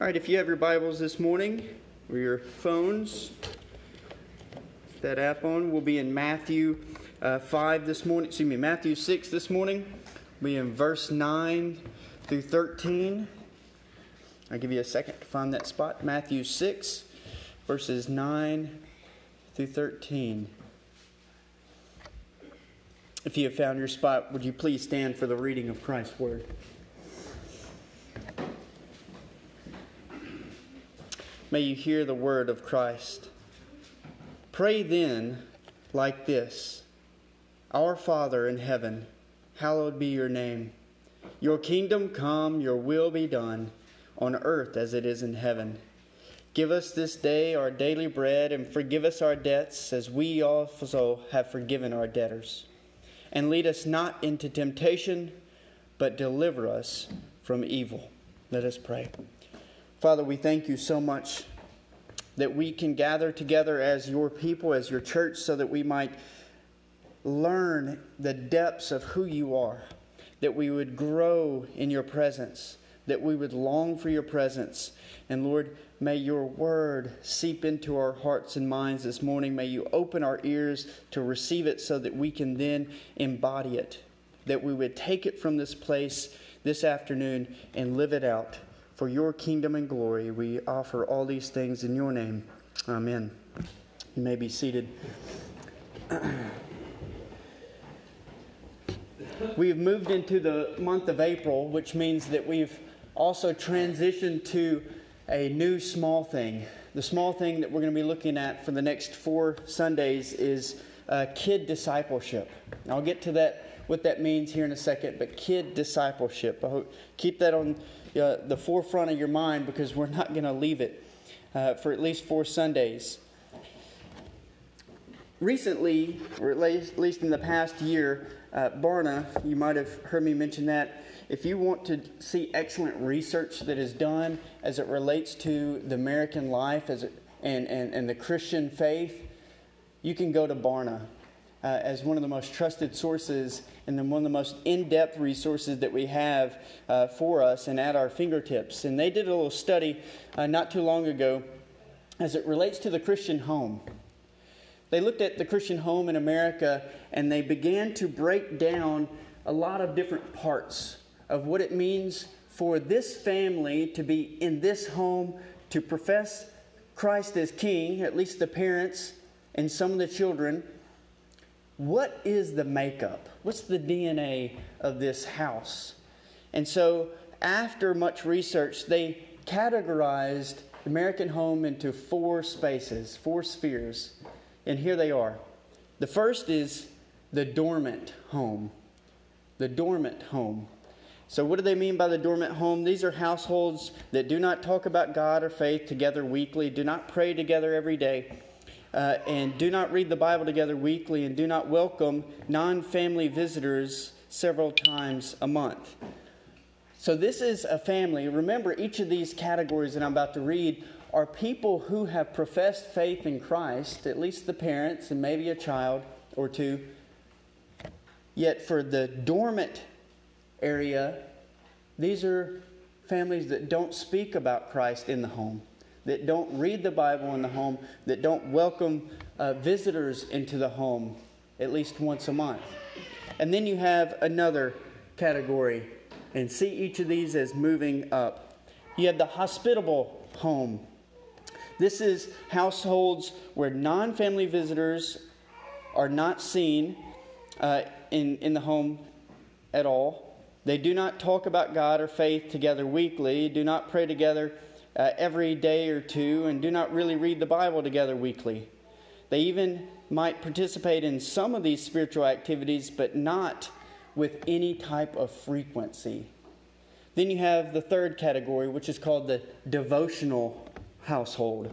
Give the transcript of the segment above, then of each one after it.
All right, if you have your Bibles this morning, or your phones, that app on, we'll be in Matthew 5 this morning, Matthew 6 this morning. We'll be in verse 9 through 13. I'll give you a second to find that spot. Matthew 6, verses 9 through 13. If you have found your spot, would you please stand for the reading of Christ's Word? May you hear the word of Christ. Pray then like this. Our Father in heaven, hallowed be your name. Your kingdom come, your will be done, on earth as it is in heaven. Give us this day our daily bread, and forgive us our debts, as we also have forgiven our debtors. And lead us not into temptation, but deliver us from evil. Let us pray. Father, we thank you so much that we can gather together as your people, as your church, so that we might learn the depths of who you are, that we would grow in your presence, that we would long for your presence. And Lord, may your word seep into our hearts and minds this morning. May you open our ears to receive it so that we can then embody it, that we would take it from this place this afternoon and live it out. For your kingdom and glory, we offer all these things in your name. Amen. You may be seated. We've moved into the month of April, which means that we've also transitioned to a new small thing. The small thing that we're going to be looking at for the next 4 Sundays is kid discipleship. And I'll get to that, what that means here in a second, but kid discipleship. I hope, keep that on the forefront of your mind, because we're not going to leave it for at least 4 Sundays. Recently, or at least in the past year, Barna, you might have heard me mention that, if you want to see excellent research that is done as it relates to the American life and the Christian faith, you can go to Barna as one of the most trusted sources and then one of the most in-depth resources that we have for us and at our fingertips. And they did a little study not too long ago as it relates to the Christian home. They looked at the Christian home in America, and they began to break down a lot of different parts of what it means for this family to be in this home, to profess Christ as King, at least the parents and some of the children. What is the makeup? What's the DNA of this house? And so after much research, they categorized the American home into 4 spaces, 4 spheres. And here they are. The first is the dormant home. The dormant home. So what do they mean by the dormant home? These are households that do not talk about God or faith together weekly, do not pray together every day, and do not read the Bible together weekly, and do not welcome non-family visitors several times a month. So this is a family. Remember, each of these categories that I'm about to read are people who have professed faith in Christ, at least the parents and maybe a child or two. Yet for the dormant area, these are families that don't speak about Christ in the home, that don't read the Bible in the home, that don't welcome visitors into the home at least once a month. And then you have another category, and see each of these as moving up. You have the hospitable home. This is households where non-family visitors are not seen in the home at all. They do not talk about God or faith together weekly, do not pray together every day or two, and do not really read the Bible together weekly. They even might participate in some of these spiritual activities, but not with any type of frequency. Then you have the third category, which is called the devotional household.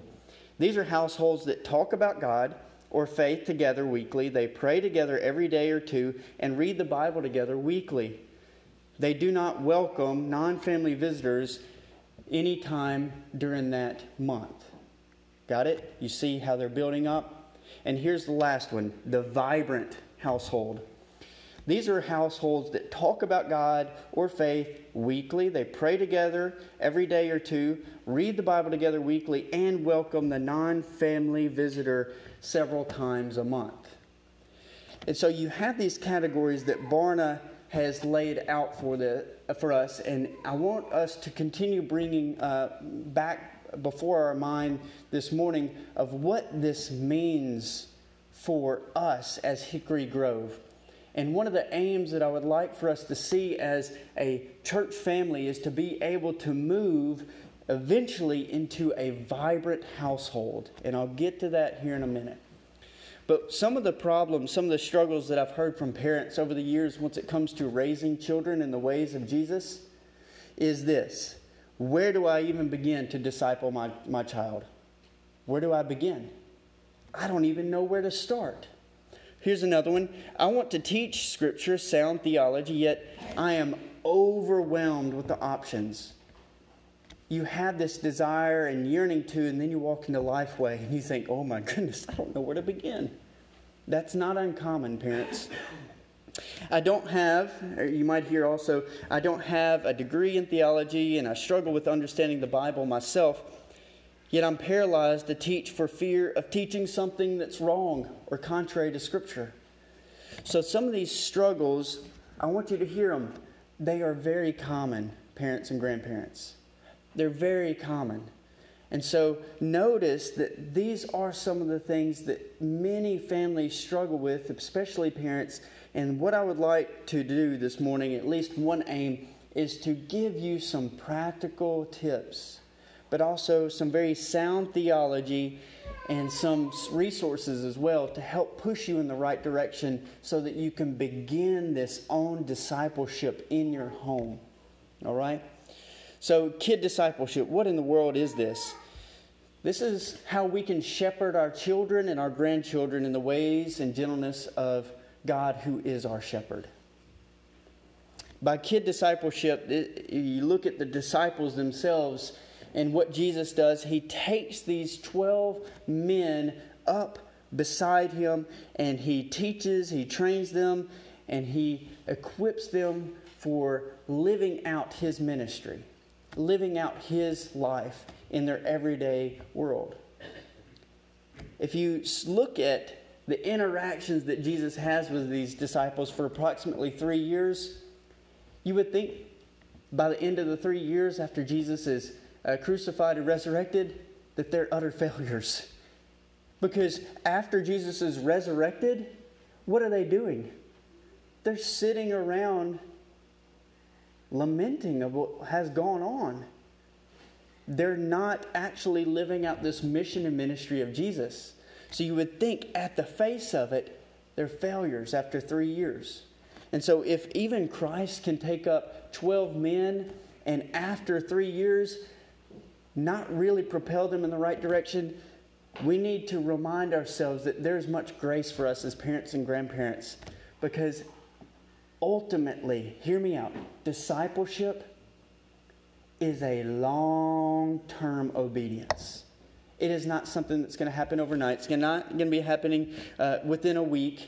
These are households that talk about God or faith together weekly. They pray together every day or two and read the Bible together weekly. They do not welcome non-family visitors any time during that month. Got it? You see how they're building up? And here's the last one, the vibrant household. These are households that talk about God or faith weekly. They pray together every day or two, read the Bible together weekly, and welcome the non-family visitor several times a month. And so you have these categories that Barna has laid out for us, and I want us to continue bringing back before our mind this morning of what this means for us as Hickory Grove. And one of the aims that I would like for us to see as a church family is to be able to move eventually into a vibrant household. And I'll get to that here in a minute. But some of the problems, some of the struggles that I've heard from parents over the years once it comes to raising children in the ways of Jesus is this. Where do I even begin to disciple my child? Where do I begin? I don't even know where to start. Here's another one. I want to teach Scripture, sound theology, yet I am overwhelmed with the options. You have this desire and yearning to, and then you walk into Life Way, and you think, oh my goodness, I don't know where to begin. That's not uncommon, parents. I don't have, or you might hear also, I don't have a degree in theology, and I struggle with understanding the Bible myself, yet I'm paralyzed to teach for fear of teaching something that's wrong or contrary to Scripture. So some of these struggles, I want you to hear them. They are very common, parents and grandparents. They're very common. And so notice that these are some of the things that many families struggle with, especially parents. And what I would like to do this morning, at least one aim, is to give you some practical tips, but also some very sound theology and some resources as well to help push you in the right direction so that you can begin this own discipleship in your home. All right? So kid discipleship, what in the world is this? This is how we can shepherd our children and our grandchildren in the ways and gentleness of God who is our shepherd. By kid discipleship, you look at the disciples themselves and what Jesus does. He takes these 12 men up beside him and he teaches, he trains them, and he equips them for living out his ministry, living out his life in their everyday world. If you look at the interactions that Jesus has with these disciples for approximately 3 years, you would think by the end of the 3 years after Jesus is crucified and resurrected, that they're utter failures. Because after Jesus is resurrected, what are they doing? They're sitting around lamenting of what has gone on. They're not actually living out this mission and ministry of Jesus. So you would think at the face of it, they're failures after 3 years. And so if even Christ can take up 12 men and after 3 years, not really propel them in the right direction, we need to remind ourselves that there's much grace for us as parents and grandparents, because ultimately, hear me out, discipleship is a long-term obedience. It is not something that's going to happen overnight. It's not going to be happening within a week.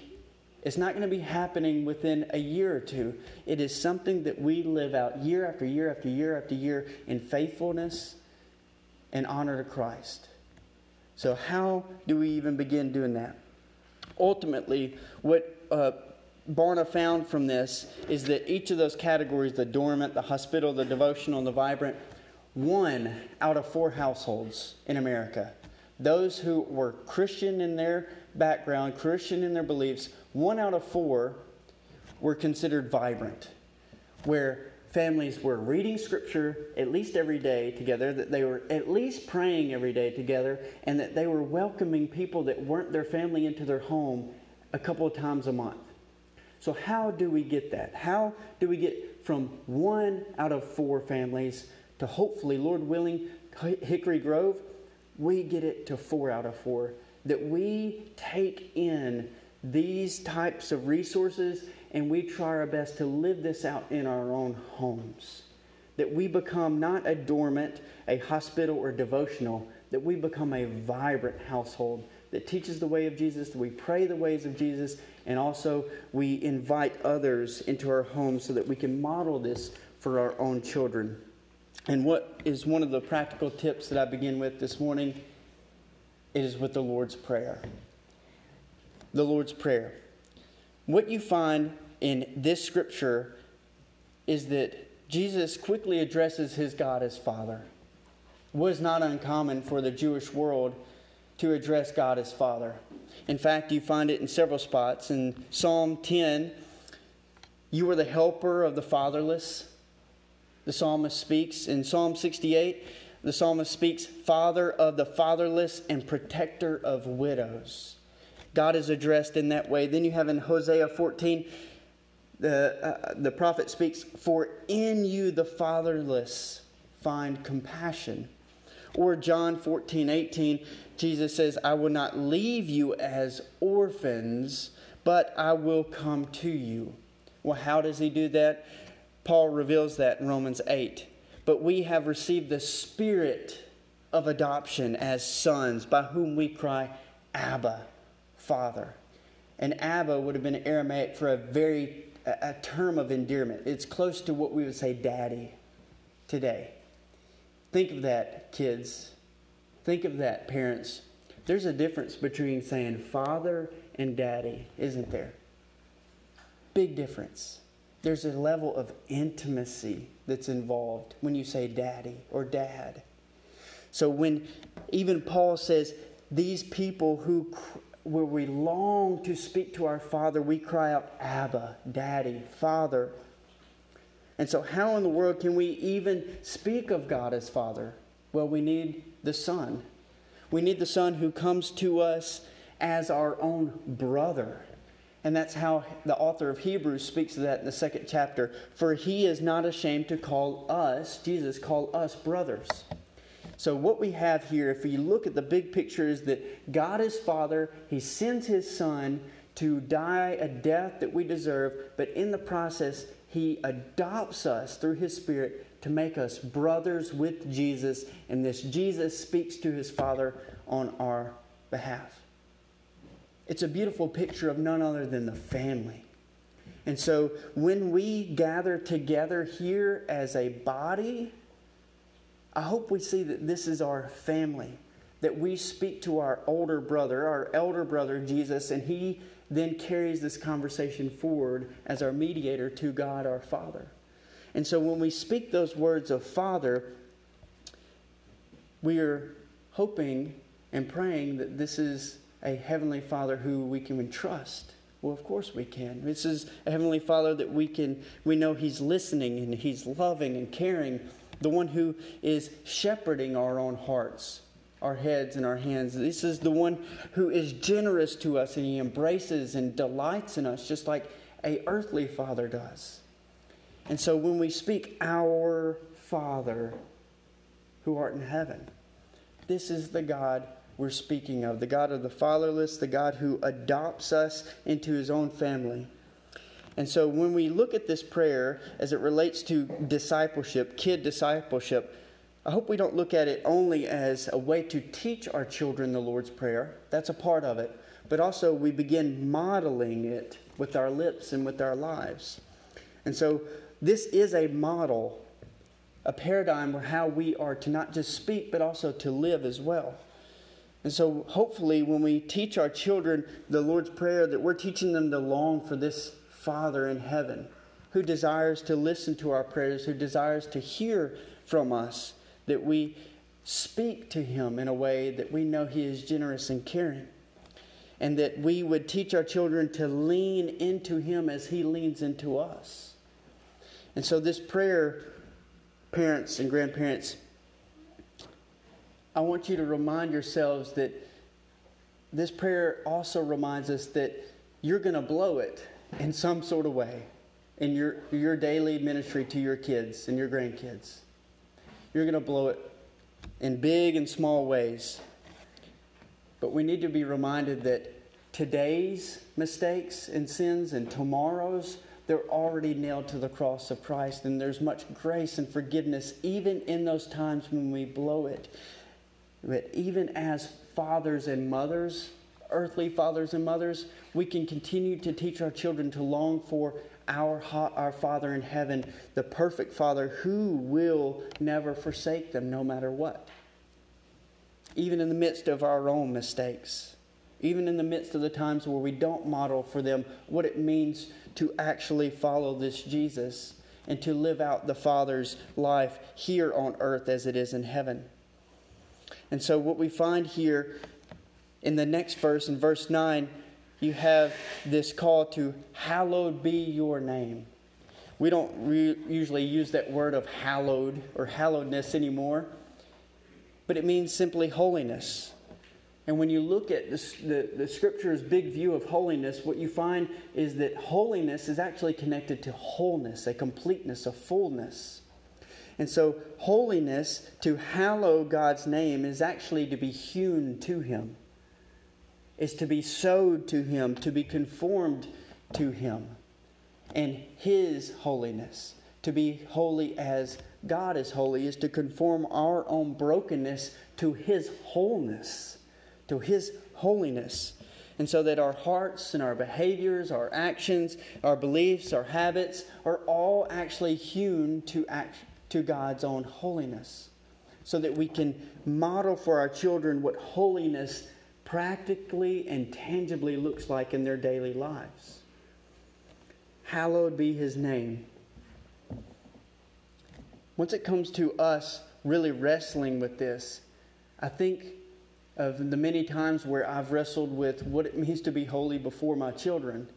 It's not going to be happening within a year or two. It is something that we live out year after year after year after year in faithfulness and honor to Christ. So how do we even begin doing that? Ultimately, what Barna found from this is that each of those categories, the dormant, the hospitable, the devotional, and the vibrant, 1 out of 4 households in America, those who were Christian in their background, Christian in their beliefs, 1 out of 4 were considered vibrant, where families were reading Scripture at least every day together, that they were at least praying every day together, and that they were welcoming people that weren't their family into their home a couple of times a month. So how do we get that? How do we get from 1 out of 4 families to hopefully, Lord willing, Hickory Grove, we get it to 4 out of 4, that we take in these types of resources and we try our best to live this out in our own homes, that we become not a dormant, a hospitable, or devotional, that we become a vibrant household that teaches the way of Jesus, that we pray the ways of Jesus, And also, we invite others into our home so that we can model this for our own children. And what is one of the practical tips that I begin with this morning? It is with the Lord's Prayer. The Lord's Prayer. What you find in this scripture is that Jesus quickly addresses his God as Father. It was not uncommon for the Jewish world to address God as Father. In fact, you find it in several spots. In Psalm 10, you are the helper of the fatherless. The psalmist speaks. In Psalm 68, the psalmist speaks, Father of the fatherless and protector of widows. God is addressed in that way. Then you have in Hosea 14, the prophet speaks, For in you the fatherless find compassion. Or John 14:18, Jesus says, I will not leave you as orphans, but I will come to you. Well, how does he do that? Paul reveals that in Romans 8. But we have received the spirit of adoption as sons, by whom we cry, Abba, Father. And Abba would have been Aramaic for a term of endearment. It's close to what we would say daddy today. Think of that, kids. Think of that, parents. There's a difference between saying father and daddy, isn't there? Big difference. There's a level of intimacy that's involved when you say daddy or dad. So when even Paul says, these people who where we long to speak to our Father, we cry out, Abba, Daddy, Father. And so how in the world can we even speak of God as Father? Well, we need the Son. We need the Son who comes to us as our own brother. And that's how the author of Hebrews speaks of that in the second chapter. For he is not ashamed to call us, Jesus, call us brothers. So what we have here, if you look at the big picture, is that God is Father. He sends his Son to die a death that we deserve. But in the process, he adopts us through his Spirit to make us brothers with Jesus. And this Jesus speaks to his Father on our behalf. It's a beautiful picture of none other than the family. And so when we gather together here as a body, I hope we see that this is our family, that we speak to our elder brother, Jesus, and he then carries this conversation forward as our mediator to God our Father. And so when we speak those words of Father, we are hoping and praying that this is a Heavenly Father who we can entrust. Well, of course we can. This is a Heavenly Father that we know he's listening and he's loving and caring. The one who is shepherding our own hearts, our heads and our hands. This is the one who is generous to us, and he embraces and delights in us just like an earthly father does. And so when we speak, our Father who art in heaven, this is the God we're speaking of. The God of the fatherless, the God who adopts us into his own family. And so when we look at this prayer as it relates to discipleship, kid discipleship, I hope we don't look at it only as a way to teach our children the Lord's Prayer. That's a part of it. But also we begin modeling it with our lips and with our lives. And so this is a model, a paradigm of how we are to not just speak, but also to live as well. And so hopefully when we teach our children the Lord's Prayer, that we're teaching them to long for this Father in heaven, who desires to listen to our prayers, who desires to hear from us, that we speak to him in a way that we know he is generous and caring, and that we would teach our children to lean into him as he leans into us. And so this prayer, parents and grandparents, I want you to remind yourselves that this prayer also reminds us that you're going to blow it in some sort of way in your daily ministry to your kids and your grandkids. You're going to blow it in big and small ways. But we need to be reminded that today's mistakes and sins and tomorrow's, they're already nailed to the cross of Christ. And there's much grace and forgiveness even in those times when we blow it. But even as fathers and mothers earthly fathers and mothers, we can continue to teach our children to long for our Father in heaven, the perfect Father who will never forsake them no matter what. Even in the midst of our own mistakes, even in the midst of the times where we don't model for them what it means to actually follow this Jesus and to live out the Father's life here on earth as it is in heaven. And so what we find here in the next verse, in verse 9, you have this call to hallowed be your name. We don't usually use that word of hallowed or hallowedness anymore, but it means simply holiness. And when you look at the Scripture's big view of holiness, what you find is that holiness is actually connected to wholeness, a completeness, a fullness. And so holiness, to hallow God's name, is actually to be hewn to Him, is to be sowed to Him, to be conformed to Him and His holiness. To be holy as God is holy is to conform our own brokenness to His wholeness, to His holiness. And so that our hearts and our behaviors, our actions, our beliefs, our habits are all actually hewn to God's own holiness. So that we can model for our children what holiness practically and tangibly looks like in their daily lives. Hallowed be His name. Once it comes to us really wrestling with this, I think of the many times where I've wrestled with what it means to be holy before my children.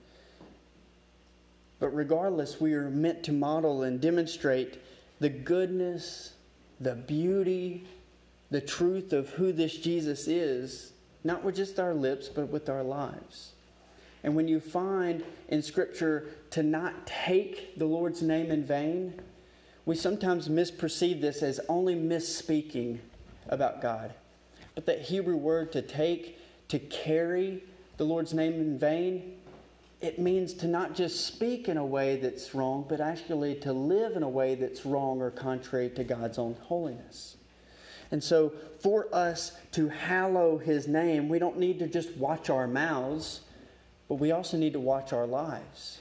But regardless, we are meant to model and demonstrate the goodness, the beauty, the truth of who this Jesus is, not with just our lips, but with our lives. And when you find in Scripture to not take the Lord's name in vain, we sometimes misperceive this as only misspeaking about God. But that Hebrew word to take, to carry the Lord's name in vain, it means to not just speak in a way that's wrong, but actually to live in a way that's wrong or contrary to God's own holiness. And so for us to hallow His name, we don't need to just watch our mouths, but we also need to watch our lives.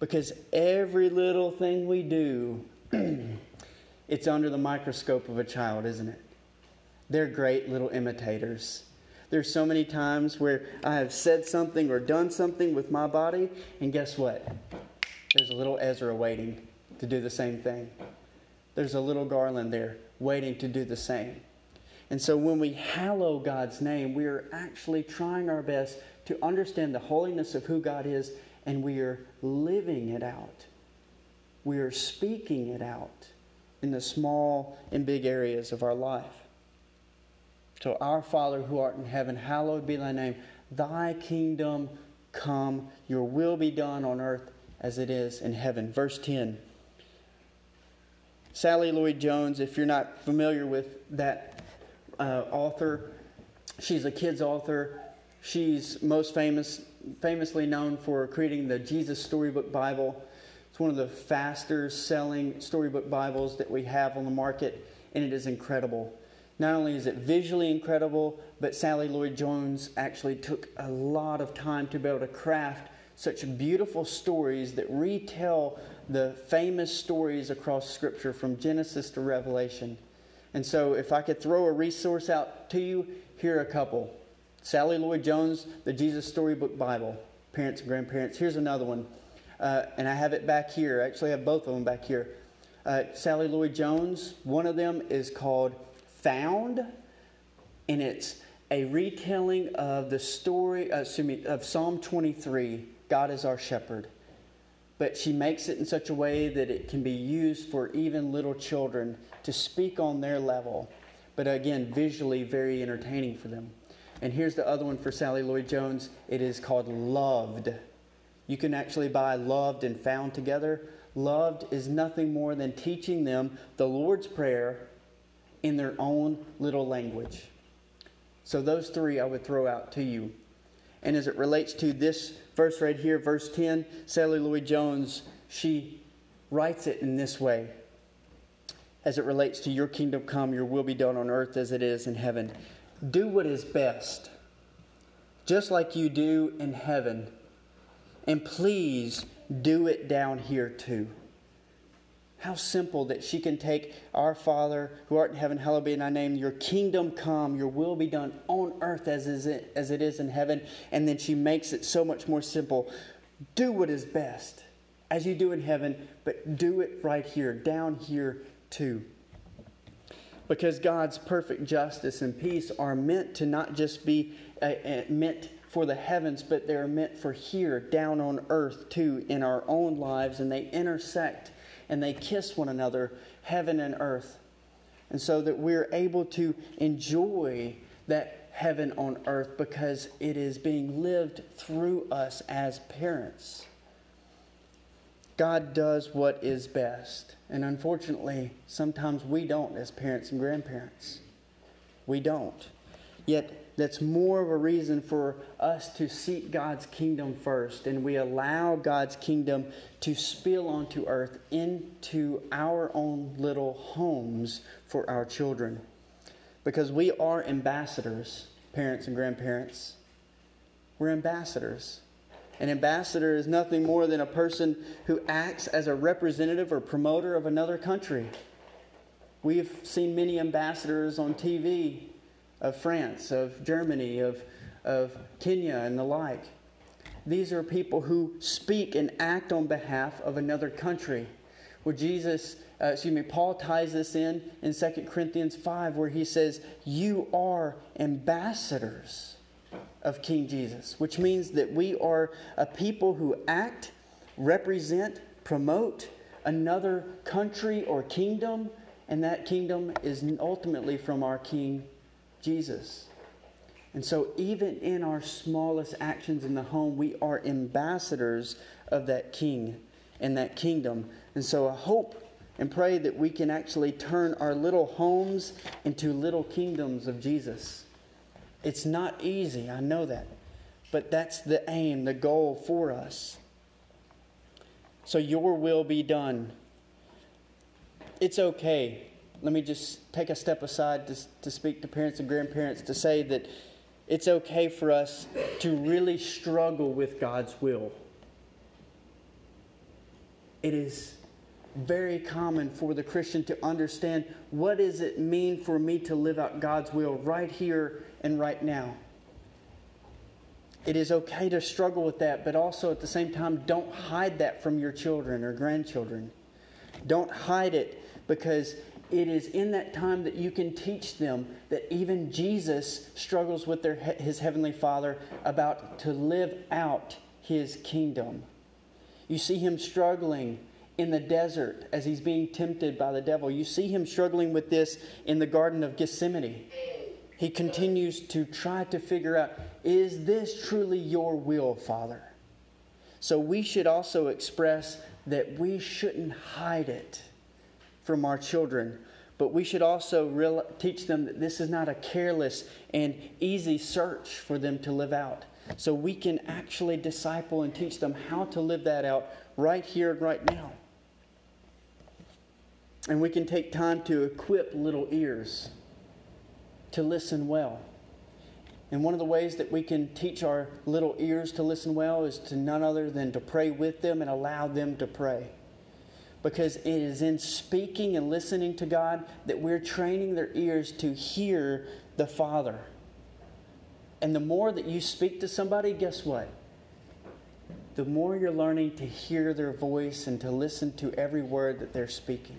Because every little thing we do, it's under the microscope of a child, isn't it? They're great little imitators. There's so many times where I have said something or done something with my body, and guess what? There's a little Ezra waiting to do the same thing. There's a little Garland there waiting to do the same. And so when we hallow God's name, we are actually trying our best to understand the holiness of who God is, and we are living it out. We are speaking it out in the small and big areas of our life. So our Father who art in heaven, hallowed be thy name. Thy kingdom come, your will be done on earth as it is in heaven. Verse 10. Sally Lloyd-Jones, if you're not familiar with that author, she's a kid's author. She's most famously known for creating the Jesus Storybook Bible. It's one of the fastest selling storybook Bibles that we have on the market, and it is incredible. Not only is it visually incredible, but Sally Lloyd-Jones actually took a lot of time to be able to craft such beautiful stories that retell the famous stories across Scripture from Genesis to Revelation. And so if I could throw a resource out to you, here are a couple. Sally Lloyd-Jones, the Jesus Storybook Bible, parents and grandparents. Here's another one, and I have it back here. I actually have both of them back here. Sally Lloyd-Jones, one of them is called Found, and it's a retelling of the story of Psalm 23, God is our shepherd. But she makes it in such a way that it can be used for even little children to speak on their level. But again, visually very entertaining for them. And here's the other one for Sally Lloyd-Jones. It is called Loved. You can actually buy Loved and Found together. Loved is nothing more than teaching them the Lord's Prayer in their own little language. So those three I would throw out to you. And as it relates to this verse right here, verse 10, Sally Lloyd-Jones, she writes it in this way. As it relates to your kingdom come, your will be done on earth as it is in heaven. Do what is best. just like you do in heaven. And please do it down here too. How simple that she can take Our Father who art in heaven, hallowed be thy name, your kingdom come, your will be done on earth as it is in heaven. And then she makes it so much more simple. Do what is best as you do in heaven, but do it right here, down here too. Because God's perfect justice and peace are meant to not just be meant for the heavens, but they're meant for here, down on earth too, in our own lives. And they intersect and they kiss one another, heaven and earth. And so that we're able to enjoy that heaven on earth because it is being lived through us as parents. God does what is best. And unfortunately, sometimes we don't as parents and grandparents. We don't. Yet, that's more of a reason for us to seek God's kingdom first. And we allow God's kingdom to spill onto earth into our own little homes for our children. Because we are ambassadors, parents and grandparents. We're ambassadors. An ambassador is nothing more than a person who acts as a representative or promoter of another country. We've seen many ambassadors on TV of France, of Germany, of Kenya, and the like. These are people who speak and act on behalf of another country. Where Paul ties this in 2 Corinthians 5, where he says, you are ambassadors of King Jesus, which means that we are a people who act, represent, promote another country or kingdom, and that kingdom is ultimately from our King Jesus. And so even in our smallest actions in the home, we are ambassadors of that King and that kingdom. And so I hope and pray that we can actually turn our little homes into little kingdoms of Jesus. It's not easy, I know that. But that's the aim, the goal for us. So your will be done. It's okay. Let me just take a step aside to speak to parents and grandparents to say that it's okay for us to really struggle with God's will. It is very common for the Christian to understand, what does it mean for me to live out God's will right here and right now? It is okay to struggle with that, but also at the same time, don't hide that from your children or grandchildren. Don't hide it, because it is in that time that you can teach them that even Jesus struggles with his heavenly Father about to live out his kingdom. You see him struggling in the desert as he's being tempted by the devil. You see him struggling with this in the Garden of Gethsemane. He continues to try to figure out, is this truly your will, Father? So we should also express that we shouldn't hide it from our children. But we should also teach them that this is not a careless and easy search for them to live out. So we can actually disciple and teach them how to live that out right here and right now. And we can take time to equip little ears to listen well. And one of the ways that we can teach our little ears to listen well is to none other than to pray with them and allow them to pray. Because it is in speaking and listening to God that we're training their ears to hear the Father. And the more that you speak to somebody, guess what? The more you're learning to hear their voice and to listen to every word that they're speaking.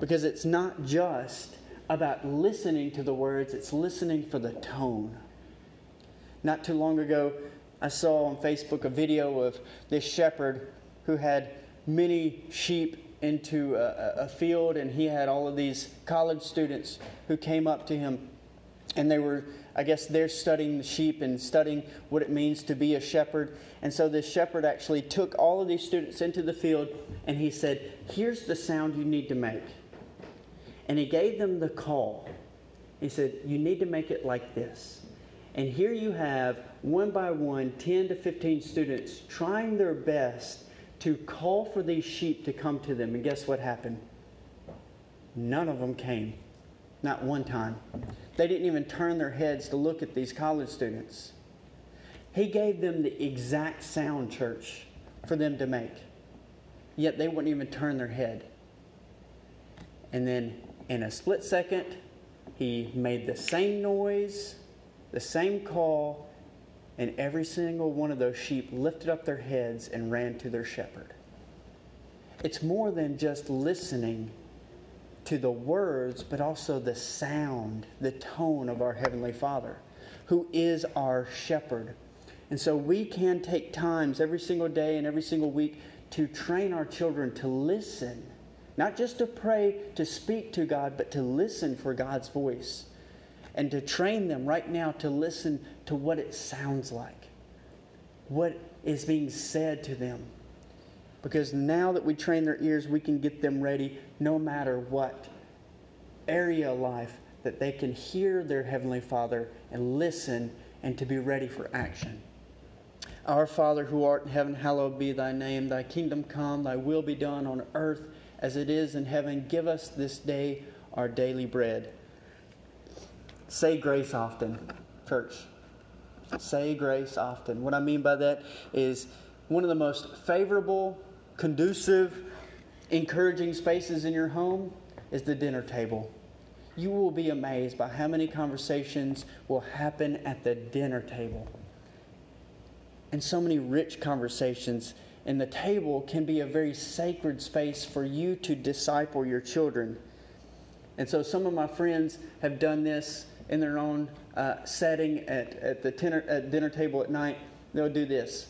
Because it's not just about listening to the words, it's listening for the tone. Not too long ago, I saw on Facebook a video of this shepherd who had many sheep into a field, and he had all of these college students who came up to him, and they were, I guess they're studying the sheep and studying what it means to be a shepherd. And so this shepherd actually took all of these students into the field, and he said, here's the sound you need to make. And he gave them the call. He said, you need to make it like this. And here you have, one by one, 10 to 15 students trying their best to call for these sheep to come to them. And guess what happened? None of them came. Not one time. They didn't even turn their heads to look at these college students. He gave them the exact sound, church, for them to make. Yet they wouldn't even turn their head. And then in a split second, he made the same noise, the same call, and every single one of those sheep lifted up their heads and ran to their shepherd. It's more than just listening to the words, but also the sound, the tone of our Heavenly Father, who is our shepherd. And so we can take times every single day and every single week to train our children to listen, not just to pray, to speak to God, but to listen for God's voice. And to train them right now to listen to what it sounds like, what is being said to them. Because now that we train their ears, we can get them ready no matter what area of life, that they can hear their Heavenly Father and listen and to be ready for action. Our Father who art in heaven, hallowed be thy name. Thy kingdom come, thy will be done on earth as it is in heaven. Give us this day our daily bread. Say grace often, church. Say grace often. What I mean by that is one of the most favorable, conducive, encouraging spaces in your home is the dinner table. You will be amazed by how many conversations will happen at the dinner table. And so many rich conversations. And the table can be a very sacred space for you to disciple your children. And so some of my friends have done this in their own setting at dinner table at night. They'll do this.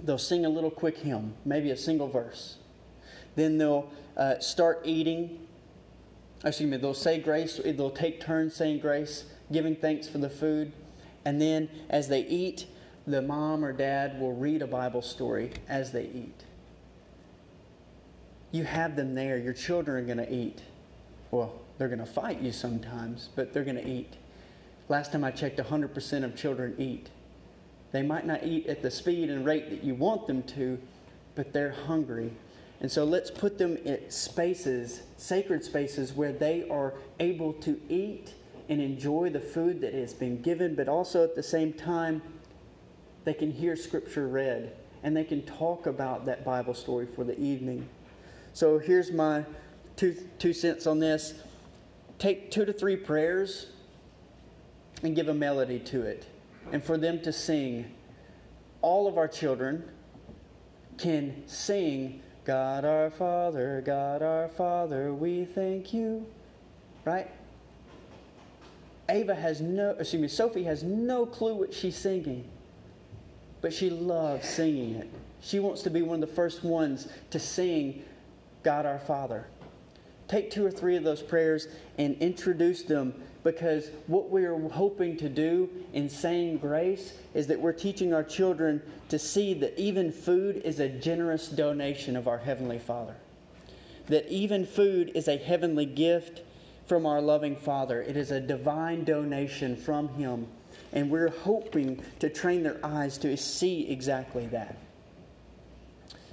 They'll sing a little quick hymn, maybe a single verse. Then they'll start eating. Excuse me, they'll say grace. They'll take turns saying grace, giving thanks for the food. And then as they eat, the mom or dad will read a Bible story as they eat. You have them there. Your children are going to eat. Well, they're going to fight you sometimes, but they're going to eat. Last time I checked, 100% of children eat. They might not eat at the speed and rate that you want them to, but they're hungry. And so let's put them in spaces, sacred spaces, where they are able to eat and enjoy the food that has been given, but also at the same time, they can hear Scripture read, and they can talk about that Bible story for the evening. So here's my two cents on this. Take 2 to 3 prayers and give a melody to it. And for them to sing, all of our children can sing, God our Father, we thank you. Right? Sophie has no clue what she's singing, but she loves singing it. She wants to be one of the first ones to sing God our Father. Take 2 or 3 of those prayers and introduce them, because what we're hoping to do in saying grace is that we're teaching our children to see that even food is a generous donation of our Heavenly Father. That even food is a heavenly gift from our loving Father. It is a divine donation from Him. And we're hoping to train their eyes to see exactly that.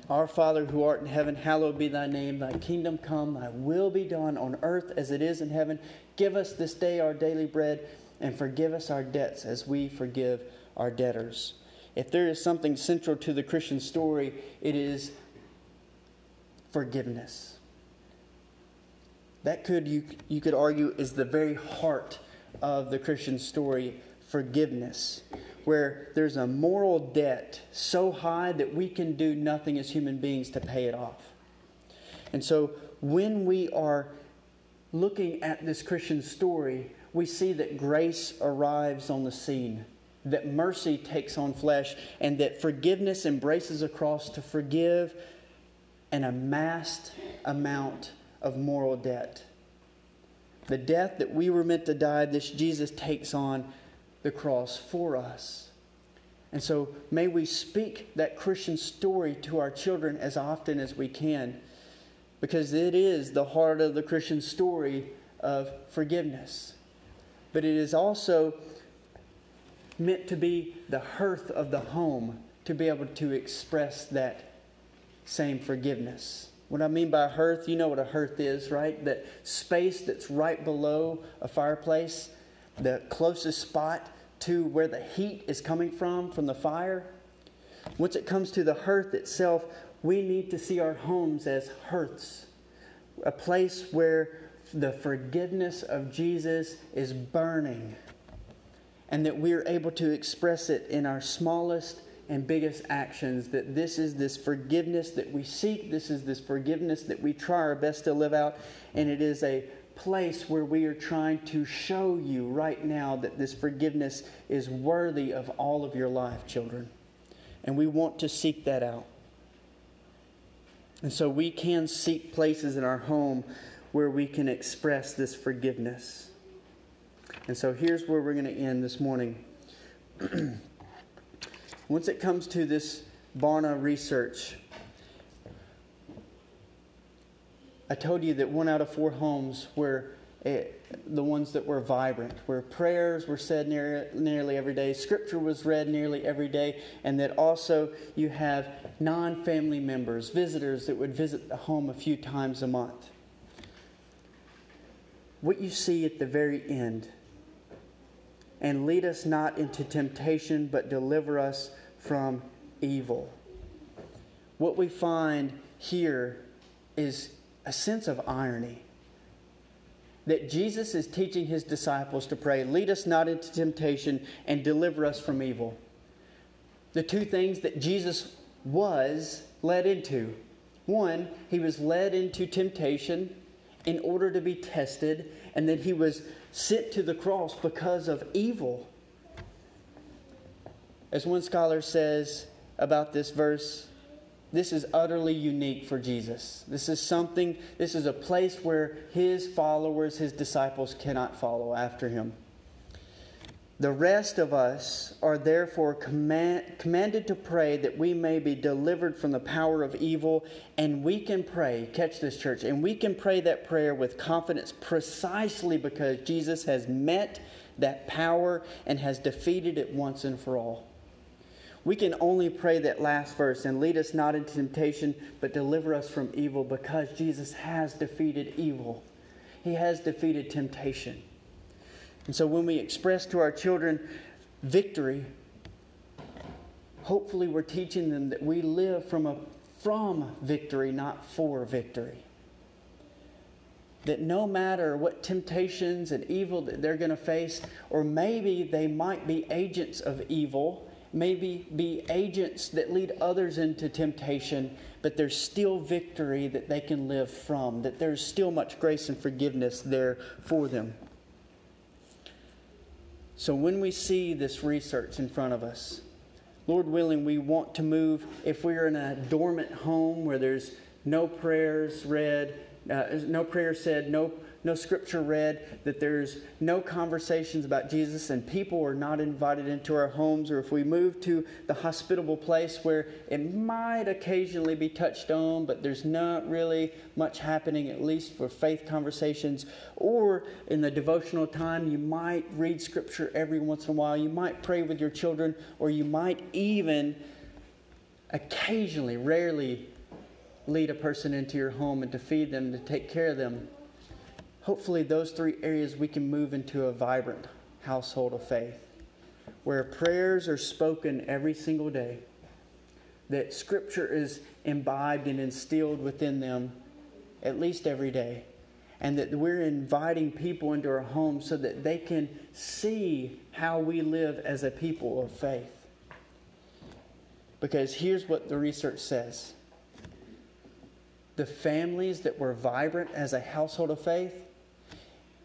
Our Father who art in heaven, hallowed be thy name. Thy kingdom come, thy will be done on earth as it is in heaven. Give us this day our daily bread, and forgive us our debts as we forgive our debtors. If there is something central to the Christian story, it is forgiveness. That could, you could argue, is the very heart of the Christian story, forgiveness. Where there's a moral debt so high that we can do nothing as human beings to pay it off. And so when we are looking at this Christian story, we see that grace arrives on the scene, that mercy takes on flesh, and that forgiveness embraces a cross to forgive an amassed amount of moral debt. The death that we were meant to die, this Jesus takes on the cross for us. And so may we speak that Christian story to our children as often as we can, because it is the heart of the Christian story of forgiveness. But it is also meant to be the hearth of the home, to be able to express that same forgiveness. What I mean by hearth, you know what a hearth is, right? That space that's right below a fireplace. The closest spot to where the heat is coming from the fire. Once it comes to the hearth itself, we need to see our homes as hearths, a place where the forgiveness of Jesus is burning, and that we are able to express it in our smallest and biggest actions, that this is this forgiveness that we seek, this is this forgiveness that we try our best to live out, and it is a place where we are trying to show you right now that this forgiveness is worthy of all of your life, children. And we want to seek that out. And so we can seek places in our home where we can express this forgiveness. And so here's where we're going to end this morning. Once it comes to this Barna research, I told you that 1 out of 4 homes were the ones that were vibrant, where prayers were said nearly every day, scripture was read nearly every day, and that also you have non-family members, visitors that would visit the home a few times a month. What you see at the very end, and lead us not into temptation, but deliver us from evil. What we find here is a sense of irony, that Jesus is teaching his disciples to pray, lead us not into temptation and deliver us from evil. The two things that Jesus was led into. One, he was led into temptation in order to be tested, and then he was sent to the cross because of evil. As one scholar says about this verse, this is utterly unique for Jesus. This is a place where his followers, his disciples cannot follow after him. The rest of us are therefore commanded to pray that we may be delivered from the power of evil. And we can pray, catch this, church, and we can pray that prayer with confidence precisely because Jesus has met that power and has defeated it once and for all. We can only pray that last verse, and lead us not into temptation, but deliver us from evil, because Jesus has defeated evil. He has defeated temptation. And so when we express to our children victory, hopefully we're teaching them that we live from victory, not for victory. That no matter what temptations and evil that they're going to face, or maybe they might be agents of evil, maybe be agents that lead others into temptation, but there's still victory that they can live from, that there's still much grace and forgiveness there for them. So when we see this research in front of us, Lord willing, we want to move. If we're in a dormant home where there's no prayers read, no prayer said, no scripture read, that there's no conversations about Jesus and people are not invited into our homes, or if we move to the hospitable place where it might occasionally be touched on, but there's not really much happening, at least for faith conversations, or in the devotional time, you might read scripture every once in a while, you might pray with your children, or you might even occasionally, rarely, lead a person into your home and to feed them, to take care of them. Hopefully those 3 areas we can move into a vibrant household of faith, where prayers are spoken every single day, that scripture is imbibed and instilled within them at least every day, and that we're inviting people into our homes so that they can see how we live as a people of faith. Because here's what the research says. The families that were vibrant as a household of faith,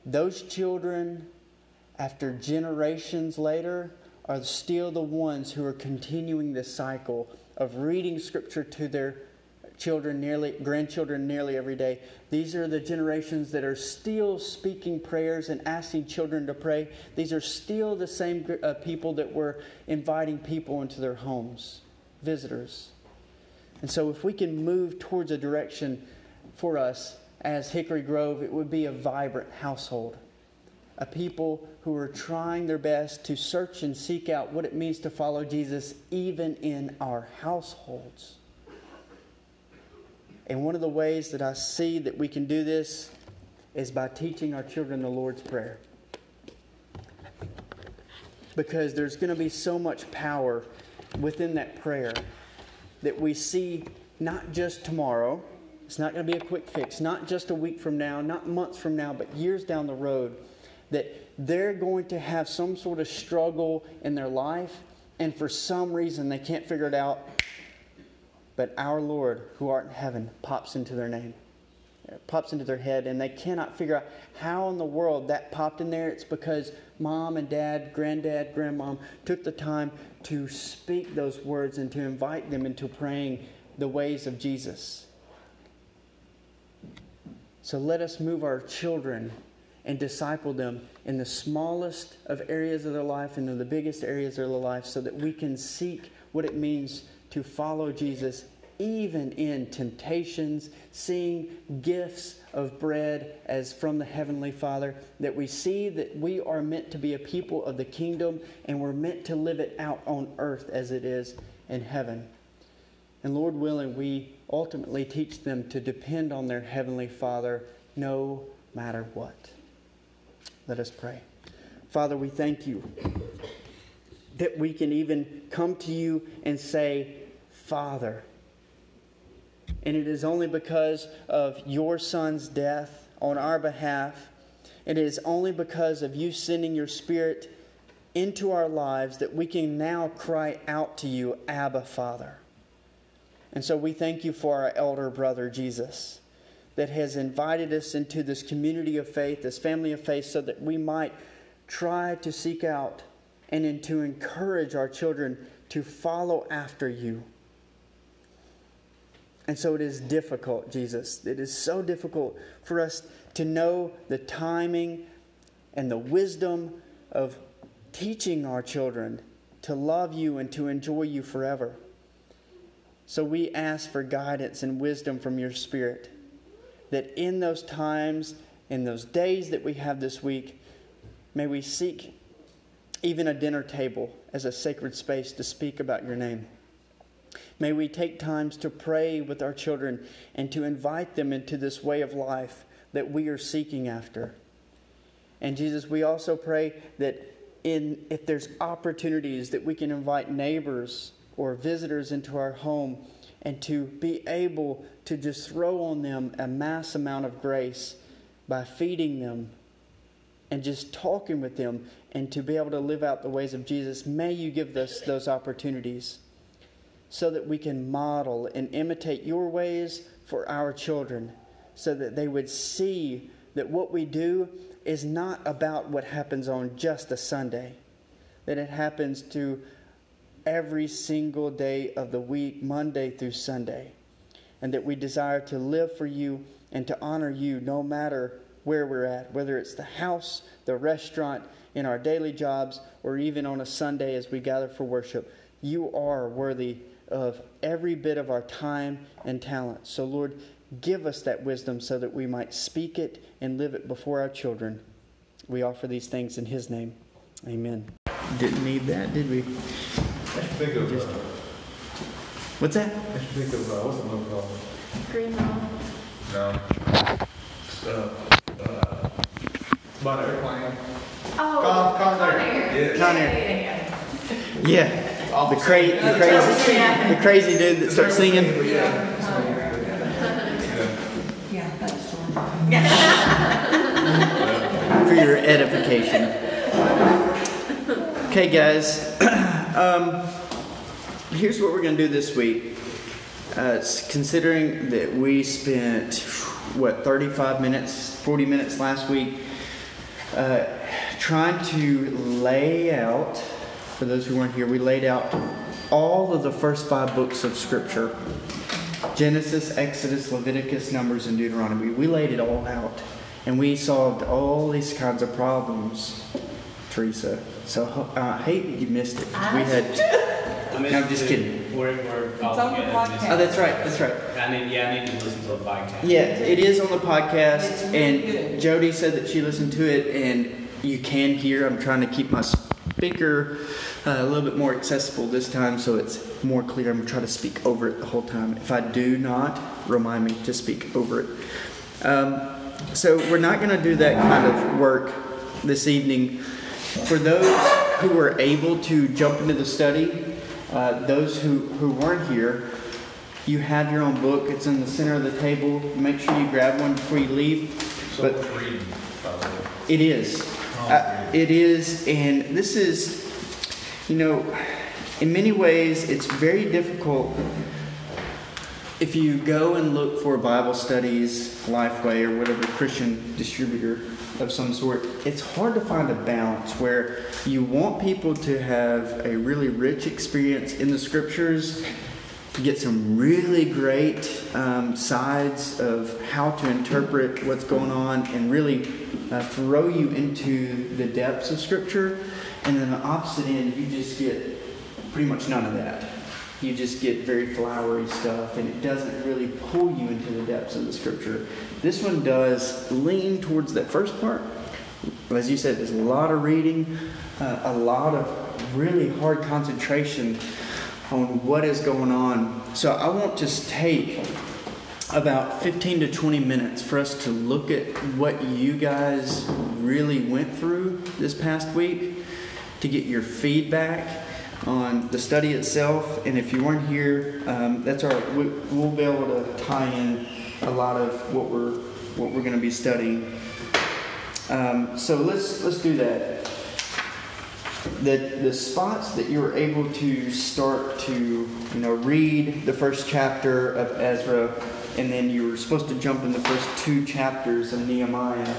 those children, after generations later, are still the ones who are continuing this cycle of reading scripture to their grandchildren nearly every day. These are the generations that are still speaking prayers and asking children to pray. These are still the same people that were inviting people into their homes, visitors. And so if we can move towards a direction for us as Hickory Grove, it would be a vibrant household. A people who are trying their best to search and seek out what it means to follow Jesus, even in our households. And one of the ways that I see that we can do this is by teaching our children the Lord's Prayer. because there's going to be so much power within that prayer that we see not just tomorrow. It's not going to be a quick fix, not just a week from now, not months from now, but years down the road, that they're going to have some sort of struggle in their life, and for some reason they can't figure it out. But our Lord, who art in heaven, pops into their name, pops into their head, and they cannot figure out how in the world that popped in there. It's because mom and dad, grandmom took the time to speak those words and to invite them into praying the ways of Jesus. So let us move our children and disciple them in the smallest of areas of their life and in the biggest areas of their life, so that we can seek what it means to follow Jesus, even in temptations, seeing gifts of bread as from the Heavenly Father, that we see that we are meant to be a people of the kingdom, and we're meant to live it out on earth as it is in heaven. And Lord willing, we ultimately teach them to depend on their Heavenly Father no matter what. Let us pray. Father, we thank you that we can even come to you and say, Father. And it is only because of your Son's death on our behalf. It is only because of you sending your Spirit into our lives that we can now cry out to you, Abba, Father. And so we thank you for our elder brother, Jesus, that has invited us into this community of faith, this family of faith, so that we might try to seek out and to encourage our children to follow after you. And so it is difficult, Jesus. It is so difficult for us to know the timing and the wisdom of teaching our children to love you and to enjoy you forever. So we ask for guidance and wisdom from your Spirit, that in those times, in those days that we have this week, may we seek even a dinner table as a sacred space to speak about your name. May we take times to pray with our children and to invite them into this way of life that we are seeking after. And Jesus, we also pray that if there's opportunities that we can invite neighbors or visitors into our home, and to be able to just throw on them a mass amount of grace by feeding them and just talking with them, and to be able to live out the ways of Jesus. May you give us those opportunities so that we can model and imitate your ways for our children, so that they would see that what we do is not about what happens on just a Sunday, that it happens to every single day of the week, Monday through Sunday, and that we desire to live for you and to honor you no matter where we're at, whether it's the house, the restaurant, in our daily jobs, or even on a Sunday as we gather for worship. You are worthy of every bit of our time and talent. So Lord, give us that wisdom so that we might speak it and live it before our children. We offer these things in his name. Amen. Didn't need that, did we? That's big of what's that? That's big of what's the one called? Green Mile. No. About airplane. Oh. Con Air. Yeah. Con Air. Yeah. The crazy dude that starts singing. Yeah, that's one. For your edification. Okay, guys. Here's what we're going to do this week. Considering that we spent, 40 minutes last week, trying to lay out, for those who weren't here, we laid out all of the first 5 books of Scripture. Genesis, Exodus, Leviticus, Numbers, and Deuteronomy. We laid it all out, and we solved all these kinds of problems, Teresa. So I hate that you missed it. I'm just kidding. It's on the podcast. Oh, that's right. I need to listen to the podcast. Yeah, it is on the podcast, and Jody said that she listened to it, and you can hear. I'm trying to keep my speaker a little bit more accessible this time, so it's more clear. I'm going to try to speak over it the whole time. If I do not, remind me to speak over it. So we're not going to do that kind of work this evening. For those who were able to jump into the study, those who weren't here, you have your own book. It's in the center of the table. Make sure you grab one before you leave. So much reading, by the way. It is. It is, and this is, you know, in many ways, it's very difficult. If you go and look for Bible studies, Life Way, or whatever Christian distributor of some sort, it's hard to find a balance where you want people to have a really rich experience in the Scriptures, to get some really great sides of how to interpret what's going on and really throw you into the depths of Scripture. And then the opposite end, you just get pretty much none of that. You just get very flowery stuff, and it doesn't really pull you into the depths of the Scripture. This one does lean towards that first part. As you said, there's a lot of reading, a lot of really hard concentration on what is going on. So I want to take about 15 to 20 minutes for us to look at what you guys really went through this past week, to get your feedback on the study itself. And if you weren't here, that's all right. We'll be able to tie in a lot of what we're going to be studying. So let's do that. The spots that you were able to start to, you know, read the first chapter of Ezra, and then you were supposed to jump in the first two chapters of Nehemiah.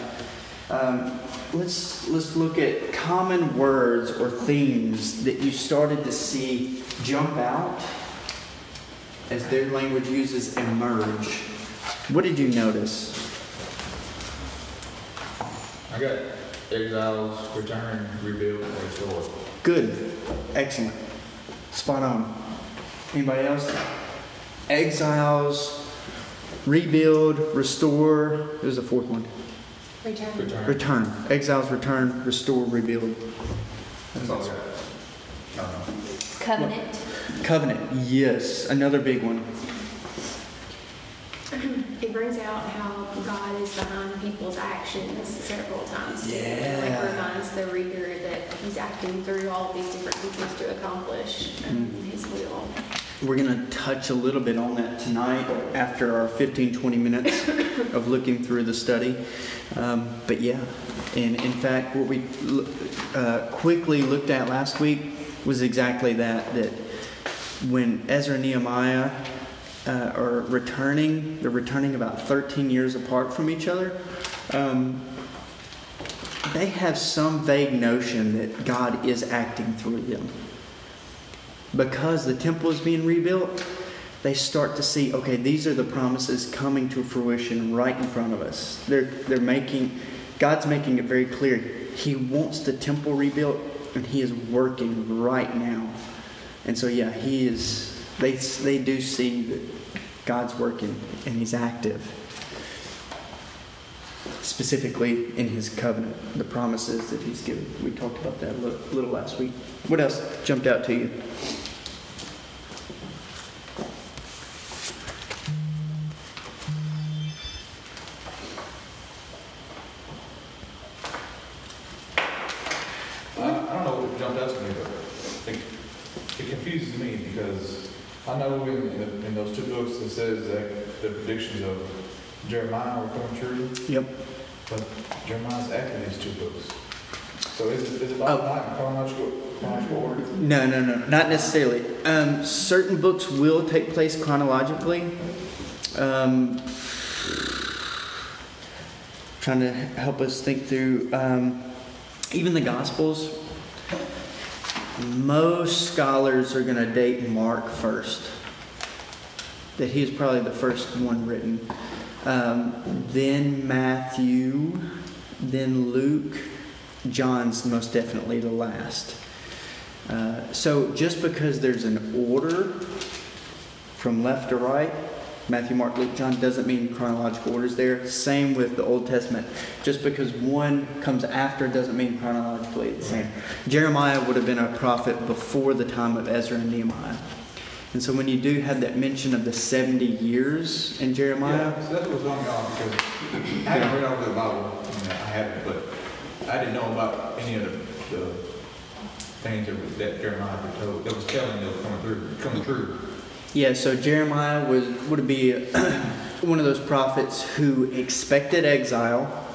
Let's look at common words or themes that you started to see jump out as their language uses emerge. What did you notice? I got exiles, return, rebuild, and restore. Good. Excellent. Spot on. Anybody else? Exiles, rebuild, restore. There's a fourth one. Return. Exiles, return, restore, rebuild. That's all right. Covenant. What? Covenant, yes. Another big one. It brings out how God is behind people's actions several times. Yeah. It reminds the reader that he's acting through all these different things to accomplish his will. We're going to touch a little bit on that tonight after our 15, 20 minutes of looking through the study. But yeah, and in fact, what we quickly looked at last week was exactly that when Ezra and Nehemiah are returning, they're returning about 13 years apart from each other. They have some vague notion that God is acting through them. Because the temple is being rebuilt, they start to see, okay, these are the promises coming to fruition right in front of us. God's making it very clear. He wants the temple rebuilt, and He is working right now. And so, yeah, He is. They do see that God's working and He's active, specifically in His covenant, the promises that He's given. We talked about that a little last week. What else jumped out to you? I don't know what jumped out to me, but it confuses me because I know in those two books it says that the predictions of Jeremiah were coming true. Yep. But Jeremiah's acting in these two books. So is it about not chronological order? No, not necessarily. Certain books will take place chronologically. Trying to help us think through even the Gospels. Most scholars are going to date Mark first. That he is probably the first one written. Then Matthew, then Luke. John's most definitely the last. So just because there's an order from left to right, Matthew, Mark, Luke, John, doesn't mean chronological order's there. Same with the Old Testament. Just because one comes after doesn't mean chronologically it's the same. Jeremiah would have been a prophet before the time of Ezra and Nehemiah. And so when you do have that mention of the 70 years in Jeremiah... Yeah, so that's what's going on, because I haven't read over the Bible. I mean, I haven't, but I didn't know about any of the things that Jeremiah was told, that was telling them coming through. Yeah, so Jeremiah would be one of those prophets who expected exile.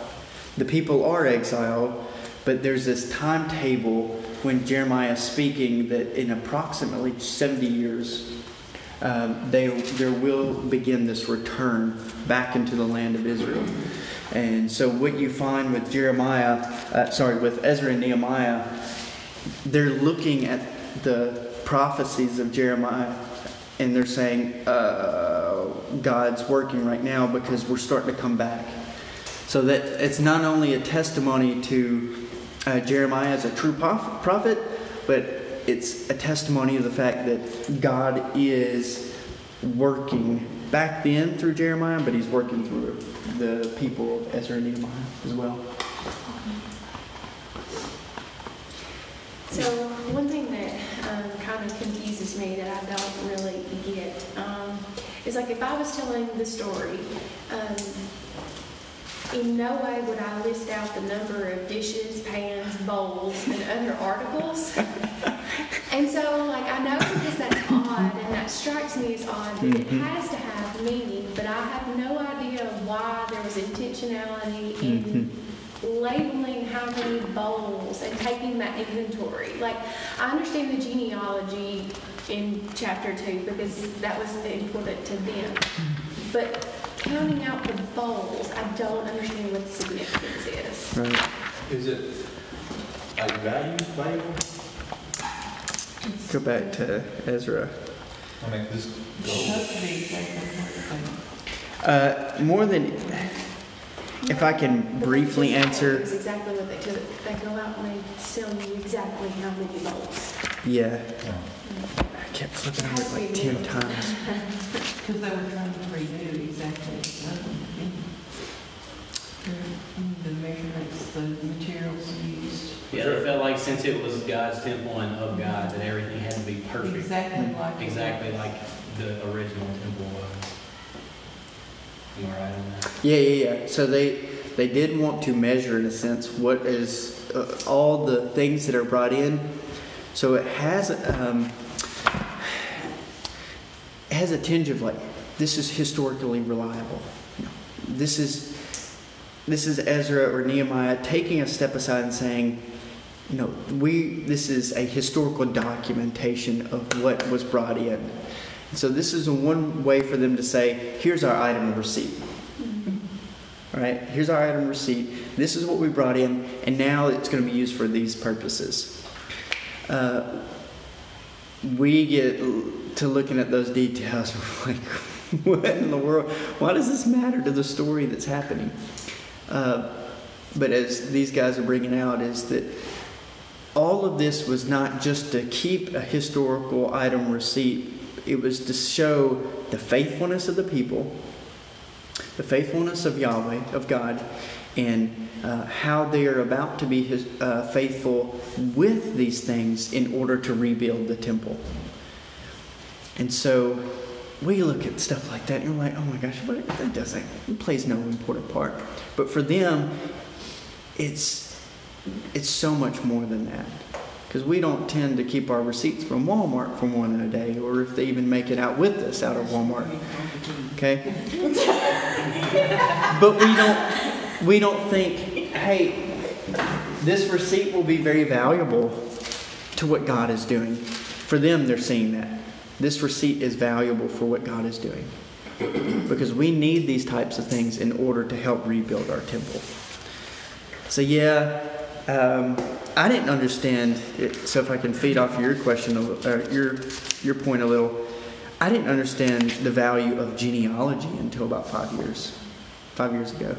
The people are exiled, but there's this timetable when Jeremiah is speaking that in approximately 70 years, there will begin this return back into the land of Israel. And so what you find with Ezra and Nehemiah, they're looking at the prophecies of Jeremiah and they're saying, God's working right now because we're starting to come back. So that it's not only a testimony to Jeremiah as a true prophet, but it's a testimony of the fact that God is working back then through Jeremiah, but he's working through the people of Ezra and Nehemiah as well. So one thing that kind of confuses me that I don't really get is like if I was telling the story, in no way would I list out the number of dishes, pans, bowls, and other articles. And so, like, I know because that's odd, and that strikes me as odd, that it has to have meaning, but I have no idea why there was intentionality in labeling how many bowls and taking that inventory. Like, I understand the genealogy in chapter 2 because that was important to them, but counting out the bowls, I don't understand what the significance is. Right. Is it a value Bible? Go back to Ezra. I mean, this gold. More than, if I can briefly answer. Exactly what they go out and they sell you exactly how many bowls. Yeah. I kept flipping over like 10 times. Because they were trying to redo exactly the measurements, the materials used. Yeah, it felt like since it was God's temple and of God, that everything had to be perfect. Exactly like the original temple was. You all right on that? Yeah. So they did want to measure, in a sense, what is all the things that are brought in. So it has a tinge of like, this is historically reliable. This is Ezra or Nehemiah taking a step aside and saying, this is a historical documentation of what was brought in. And so this is one way for them to say, here's our item of receipt. All right, here's our item of receipt. This is what we brought in, and now it's going to be used for these purposes. We get to looking at those details like, what in the world? Why does this matter to the story that's happening? But as these guys are bringing out is that all of this was not just to keep a historical item receipt. It was to show the faithfulness of the people, the faithfulness of Yahweh, of God, and how they are about to be faithful with these things in order to rebuild the temple. And so we look at stuff like that and we're like, oh my gosh, it plays no important part. But for them, it's so much more than that. Because we don't tend to keep our receipts from Walmart for more than a day, or if they even make it out with us out of Walmart. Okay? But we don't think, hey, this receipt will be very valuable to what God is doing. For them, they're seeing that. This receipt is valuable for what God is doing. Because we need these types of things in order to help rebuild our temple. So I didn't understand it, so if I can feed off your question, your point a little. I didn't understand the value of genealogy until about 5 years ago.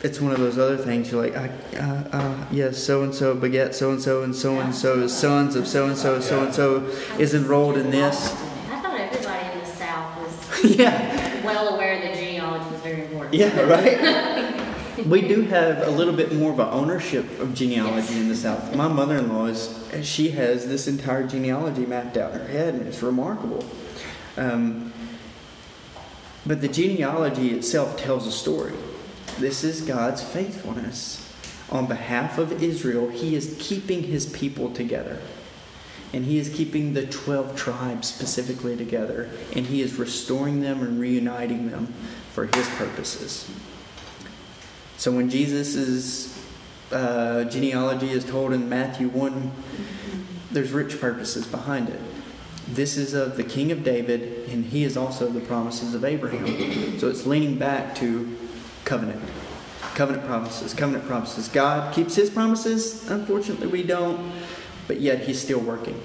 It's one of those other things you're like, yes, so-and-so beget so-and-so, and so-and-so is sons of so-and-so, so-and-so is enrolled in this. I thought everybody in the South was well aware that genealogy was very important. Yeah, right? We do have a little bit more of an ownership of genealogy in the South. My mother-in-law, she has this entire genealogy mapped out in her head, and it's remarkable. But the genealogy itself tells a story. This is God's faithfulness on behalf of Israel, he is keeping his people together. And he is keeping the 12 tribes specifically together. And he is restoring them and reuniting them for his purposes. So when Jesus' genealogy is told in Matthew 1, there's rich purposes behind it. This is of the King of David, and he is also the promises of Abraham. So it's leaning back to covenant. Covenant promises, covenant promises. God keeps his promises. Unfortunately, we don't. But yet, he's still working.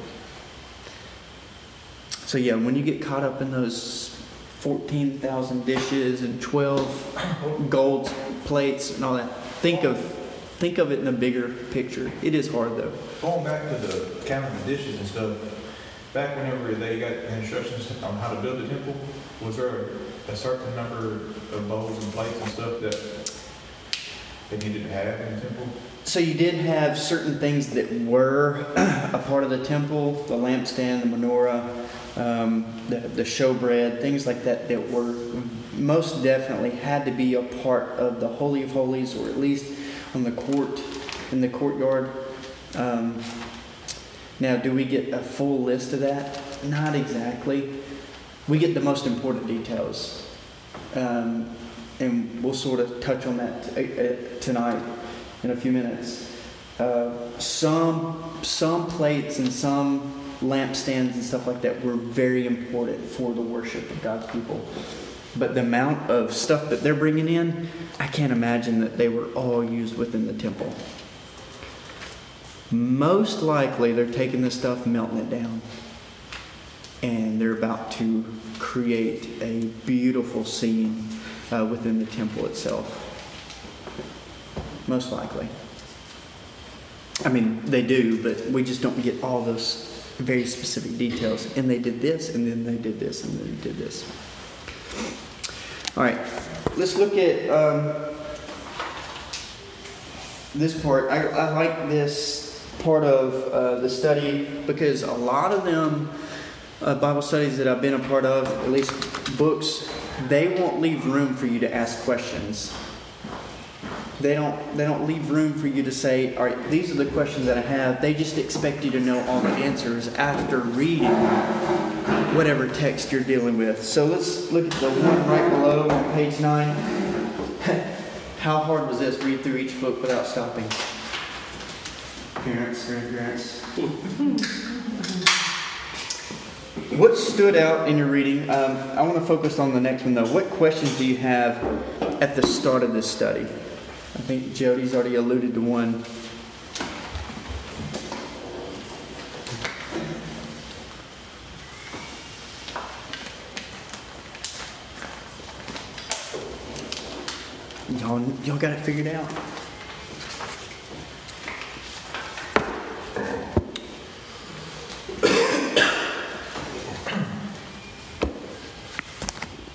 So yeah, when you get caught up in those 14,000 dishes and 12 gold plates and all that, think of it in a bigger picture. It is hard, though. Going back to the counting the dishes and stuff, back whenever they got instructions on how to build a temple, was there a certain number of bowls and plates and stuff that they needed to have in the temple? So you did have certain things that were a part of the temple, the lampstand, the menorah, the showbread, things like that that were most definitely had to be a part of the Holy of Holies, or at least on the court, in the courtyard. Now, do we get a full list of that? Not exactly. We get the most important details, and we'll sort of touch on that tonight. In a few minutes. Some plates and some lampstands and stuff like that were very important for the worship of God's people. But the amount of stuff that they're bringing in, I can't imagine that they were all used within the temple. Most likely they're taking this stuff, melting it down, and they're about to create a beautiful scene within the temple itself. Most likely. I mean, they do, but we just don't get all those very specific details. And they did this, and then they did this, and then they did this. All right, let's look at this part. I like this part of the study because a lot of them, Bible studies that I've been a part of, at least books, they won't leave room for you to ask questions. They don't leave room for you to say, all right, these are the questions that I have. They just expect you to know all the answers after reading whatever text you're dealing with. So let's look at the one right below on page 9. How hard was this? Read through each book without stopping. Parents, grandparents. What stood out in your reading? I want to focus on the next one, though. What questions do you have at the start of this study? I think Jody's already alluded to one. Y'all got it figured out.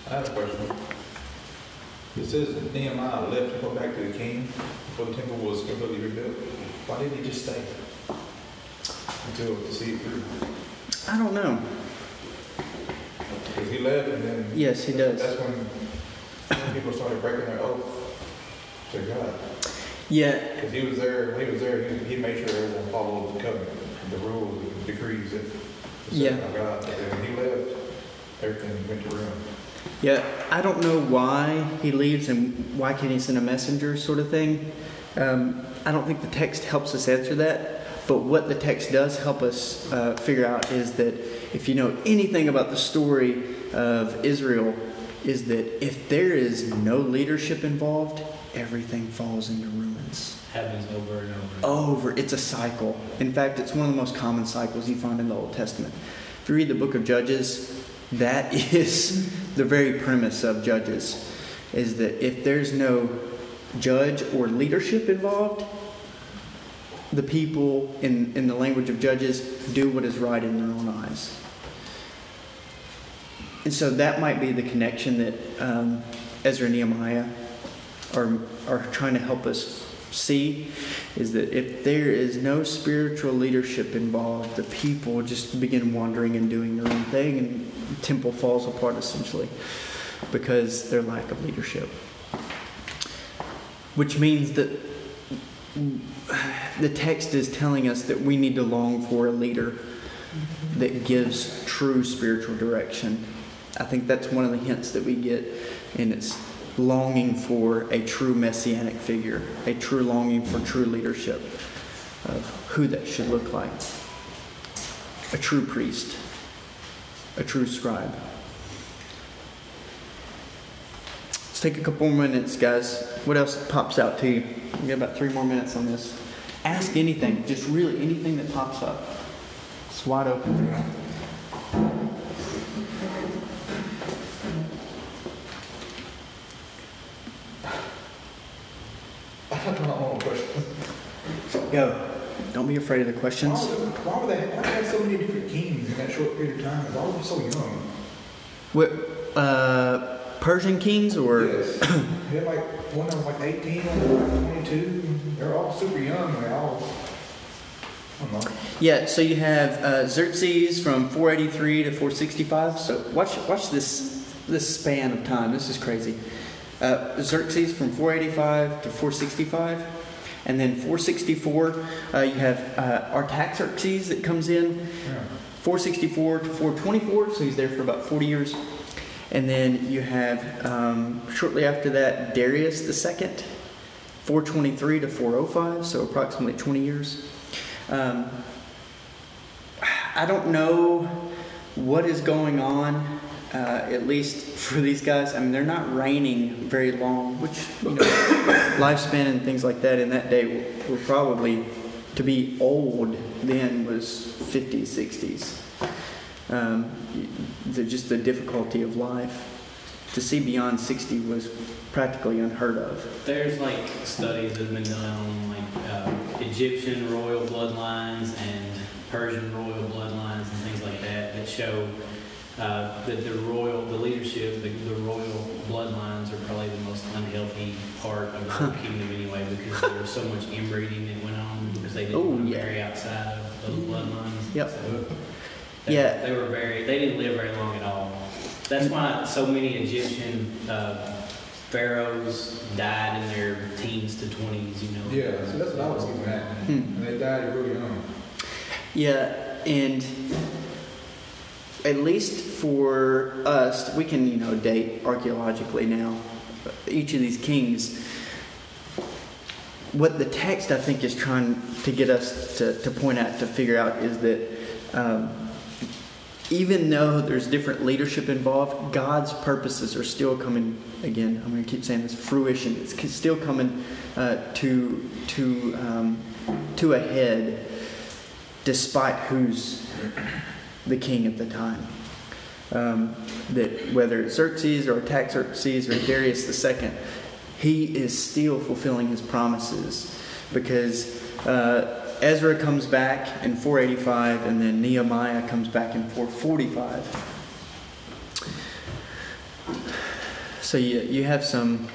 I have a question. It says Nehemiah left to go back to the king before the temple was completely rebuilt. Why didn't he just stay until to see it through? I don't know. Because he left, and then yes, he does. That's when people started breaking their oath to God. Yeah. Because he was there. When he was there, he made sure everyone followed the covenant, the rules, the decrees that was set by God. And when he left, everything went to ruin. Yeah, I don't know why he leaves and why can't he send a messenger sort of thing. I don't think the text helps us answer that. But what the text does help us figure out is that if you know anything about the story of Israel, is that if there is no leadership involved, everything falls into ruins. Happens over and over. It's a cycle. In fact, it's one of the most common cycles you find in the Old Testament. If you read the book of Judges, that is the very premise of Judges, is that if there's no judge or leadership involved, the people, in the language of Judges, do what is right in their own eyes. And so that might be the connection that Ezra and Nehemiah are trying to help us see, is that if there is no spiritual leadership involved, the people just begin wandering and doing their own thing, and the temple falls apart essentially because their lack of leadership. Which means that the text is telling us that we need to long for a leader that gives true spiritual direction. I think that's one of the hints that we get, and it's longing for a true messianic figure, a true longing for true leadership of who that should look like. A true priest, a true scribe. Let's take a couple more minutes, guys. What else pops out to you? We've got about 3 more minutes on this. Ask anything, just really anything that pops up. It's wide open. I have my own question. Go. Don't be afraid of the questions. Why have so many different kings in that short period of time? Why were they so young? Persian kings, or? Yes. They're like, one of them was like 18, one was like 22. They're all super young. They all, I don't know. Yeah, so you have Xerxes from 483 to 465. So watch this span of time. This is crazy. Xerxes from 485 to 465. And then 464, you have Artaxerxes that comes in. Yeah. 464 to 424, so he's there for about 40 years. And then you have, shortly after that, Darius II, 423 to 405, so approximately 20 years. I don't know what is going on, at least for these guys. I mean, they're not reigning very long, which, you know, lifespan and things like that in that day were probably, to be old then was 50s, 60s. Just the difficulty of life. To see beyond 60 was practically unheard of. There's like studies that have been done on like Egyptian royal bloodlines and Persian royal bloodlines and things like that that show that the royal bloodlines are probably the most unhealthy part of the kingdom anyway, because there was so much inbreeding that went on because they didn't marry outside of those bloodlines. Yep. So, yeah, they didn't live very long at all. That's why so many Egyptian pharaohs died in their teens to 20s, you know. Yeah, so that's what I was getting at. And they died really young. Yeah, and at least for us, we can, you know, date archaeologically now each of these kings. What the text, I think, is trying to get us to point out, to figure out, is that even though there's different leadership involved, God's purposes are still coming, again, I'm going to keep saying this, fruition. It's still coming to a head, despite who's the king at the time. That whether it's Xerxes or Artaxerxes or Darius II, he is still fulfilling his promises, because Ezra comes back in 485, and then Nehemiah comes back in 445. So you have some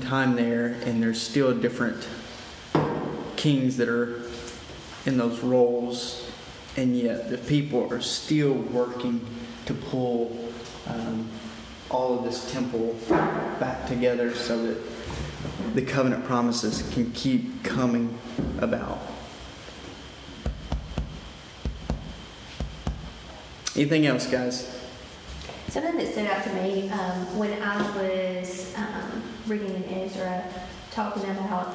time there, and there's still different kings that are in those roles, and yet the people are still working to pull all of this temple back together so that the covenant promises can keep coming about. Anything else, guys? Something that stood out to me when I was reading in Ezra, talking about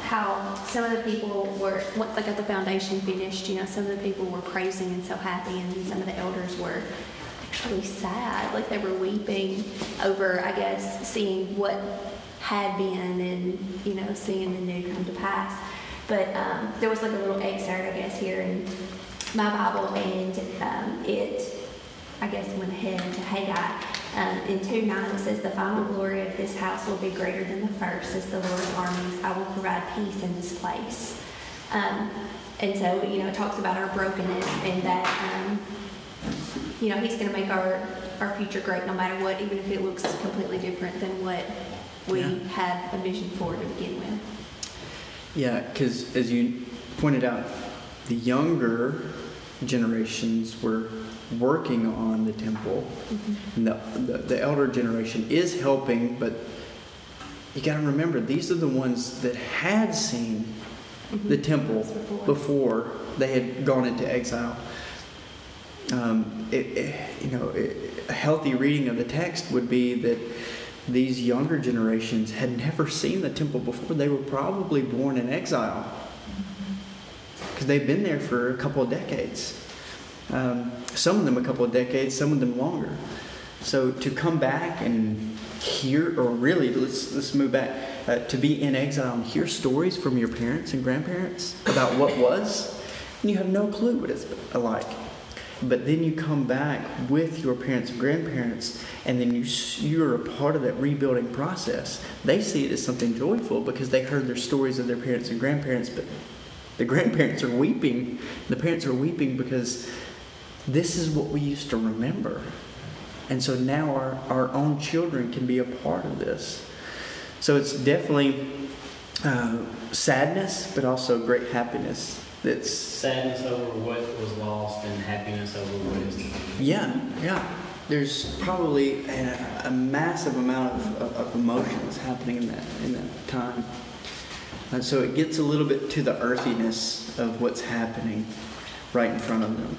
how some of the people were, once they got the foundation finished, you know, some of the people were praising and so happy, and then some of the elders were actually sad, like they were weeping over, I guess, seeing what had been and, you know, seeing the new come to pass. But there was like a little excerpt, I guess, here in my Bible, and it, I guess, went ahead to Haggai. In 2:9, it says, "The final glory of this house will be greater than the first, as the Lord of armies. I will provide peace in this place." And so, you know, it talks about our brokenness, and that, you know, He's going to make our future great no matter what, even if it looks completely different than what we had a vision for to begin with. Yeah, because as you pointed out, the younger generations were working on the temple, and the elder generation is helping, but you got to remember, these are the ones that had seen the temple before they had gone into exile. A healthy reading of the text would be that these younger generations had never seen the temple before. They were probably born in exile because they've been there for a couple of decades. Some of them a couple of decades, some of them longer. So to come back and hear, or really, let's move back, to be in exile and hear stories from your parents and grandparents about what was, and you have no clue what it's like. But then you come back with your parents and grandparents, and then you're a part of that rebuilding process. They see it as something joyful because they heard their stories of their parents and grandparents, but the grandparents are weeping. The parents are weeping because this is what we used to remember. And so now our own children can be a part of this. So it's definitely sadness, but also great happiness. That's sadness over what was lost and happiness over what is lost. Yeah. There's probably a massive amount of emotions happening in that time. And so it gets a little bit to the earthiness of what's happening right in front of them.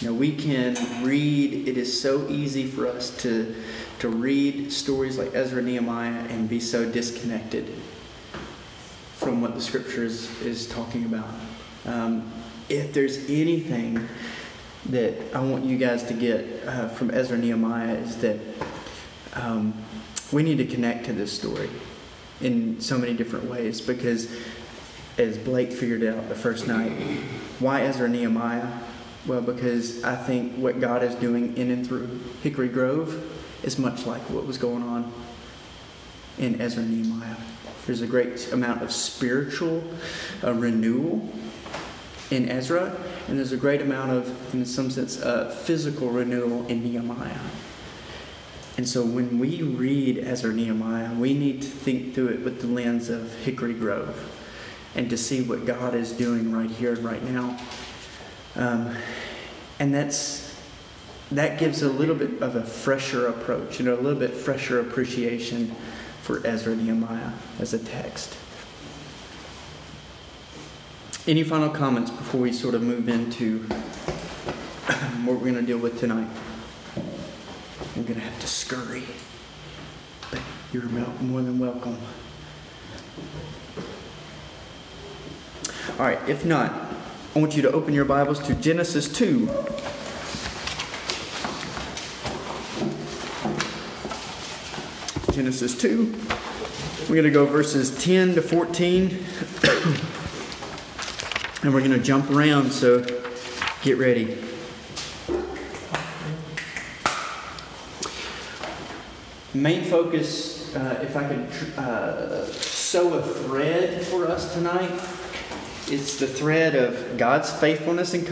You know, we can read, it is so easy for us to read stories like Ezra and Nehemiah and be so disconnected from what the Scripture is talking about. If there's anything that I want you guys to get from Ezra and Nehemiah is that we need to connect to this story in so many different ways, because as Blake figured out the first night, why Ezra and Nehemiah? Well, because I think what God is doing in and through Hickory Grove is much like what was going on in Ezra and Nehemiah. There's a great amount of spiritual renewal in Ezra, and there's a great amount of, in some sense, physical renewal in Nehemiah. And so when we read Ezra and Nehemiah, we need to think through it with the lens of Hickory Grove and to see what God is doing right here and right now. And that gives a little bit of a fresher approach, you know, a little bit fresher appreciation for Ezra and Nehemiah as a text. Any final comments before we sort of move into what we're going to deal with tonight? I'm going to have to scurry, but you're more than welcome. All right, if not, I want you to open your Bibles to Genesis 2. Genesis 2. We're going to go verses 10 to 14. And we're going to jump around, so get ready. Main focus, if I could sew a thread for us tonight, it's the thread of God's faithfulness and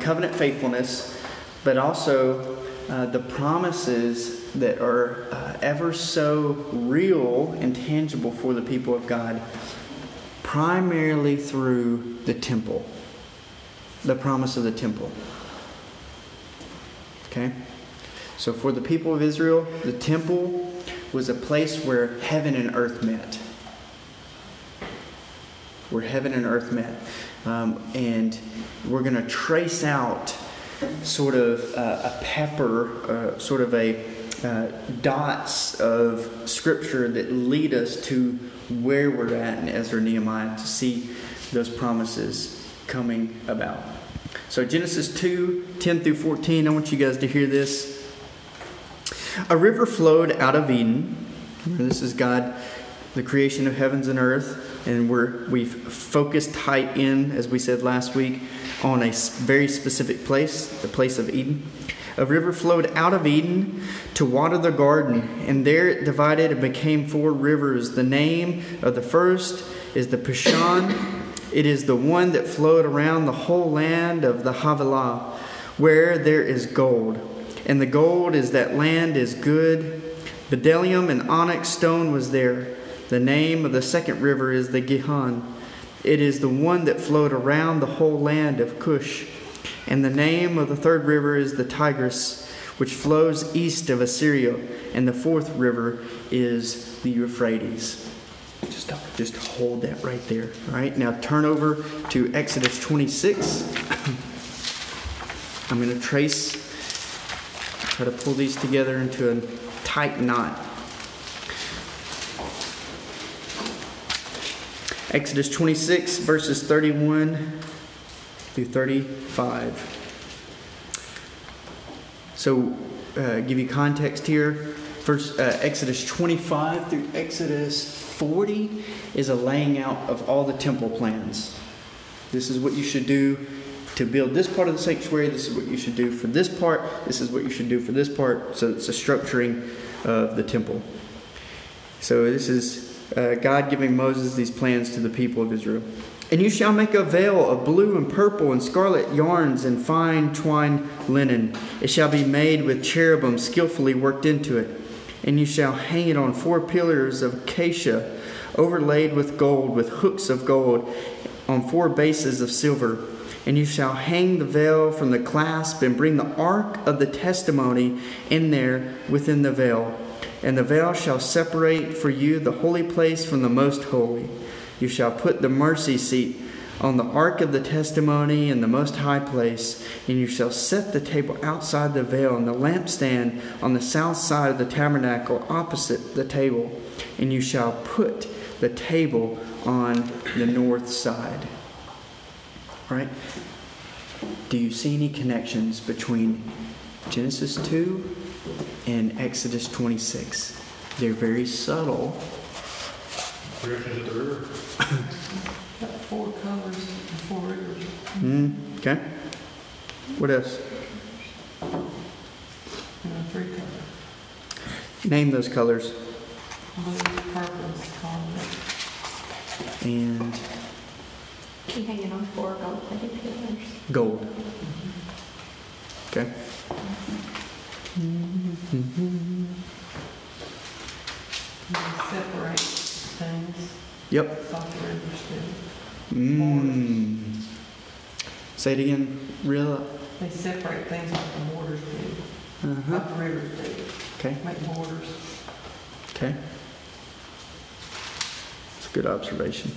covenant faithfulness, but also the promises that are ever so real and tangible for the people of God, primarily through the temple, the promise of the temple. Okay? So for the people of Israel, the temple was a place where heaven and earth met. Where heaven and earth met. And we're going to trace out sort of a pepper, sort of a dots of Scripture that lead us to where we're at in Ezra and Nehemiah to see those promises coming about. So Genesis 2, 10 through 14, I want you guys to hear this. A river flowed out of Eden. This is God, the creation of heavens and earth. And we've focused tight in, as we said last week, on a very specific place, the place of Eden. A river flowed out of Eden to water the garden, and there it divided and became four rivers. The name of the first is the Pishon. It is the one that flowed around the whole land of the Havilah, where there is gold. And the gold is that land is good. Bdellium and onyx stone was there. The name of the second river is the Gihon. It is the one that flowed around the whole land of Cush. And the name of the third river is the Tigris, which flows east of Assyria. And the fourth river is the Euphrates. Just hold that right there. All right, now turn over to Exodus 26. I'm going to try to pull these together into a tight knot. Exodus 26, verses 31 through 35. So, give you context here. First, Exodus 25 through Exodus 40 is a laying out of all the temple plans. This is what you should do to build this part of the sanctuary. This is what you should do for this part. This is what you should do for this part. So it's a structuring of the temple. So this is God giving Moses these plans to the people of Israel. And you shall make a veil of blue and purple and scarlet yarns and fine twined linen. It shall be made with cherubim skillfully worked into it. And you shall hang it on 4 pillars of acacia, overlaid with gold, with hooks of gold, on 4 bases of silver. And you shall hang the veil from the clasp and bring the ark of the testimony in there within the veil. And the veil shall separate for you the holy place from the most holy. You shall put the mercy seat on the ark of the testimony in the most high place, and you shall set the table outside the veil and the lampstand on the south side of the tabernacle opposite the table, and you shall put the table on the north side. All right? Do you see any connections between Genesis 2 and Exodus 26? They're very subtle. Directions of the river. Got 4 colors and 4 rivers. Okay. What else? 3 colors. Name those colors. Blue, purple, scarlet. And you hang it on 4 gold-plated pillars. Gold. Okay. Separate. Yep. Say it again. They separate things like the borders do. Like the rivers do. Okay. Make borders. Okay. It's a good observation.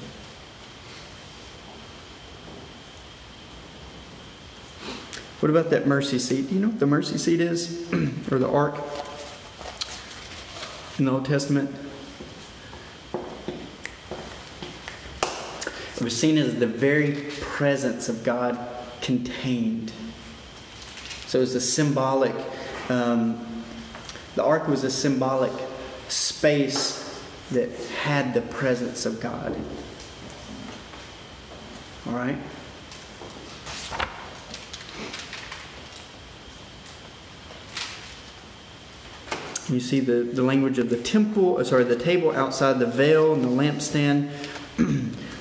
What about that mercy seat? Do you know what the mercy seat is? Or the ark? In the Old Testament? It was seen as the very presence of God contained. So it was a symbolic, the ark was a symbolic space that had the presence of God. All right? You see the language of the temple, the table outside the veil and the lampstand.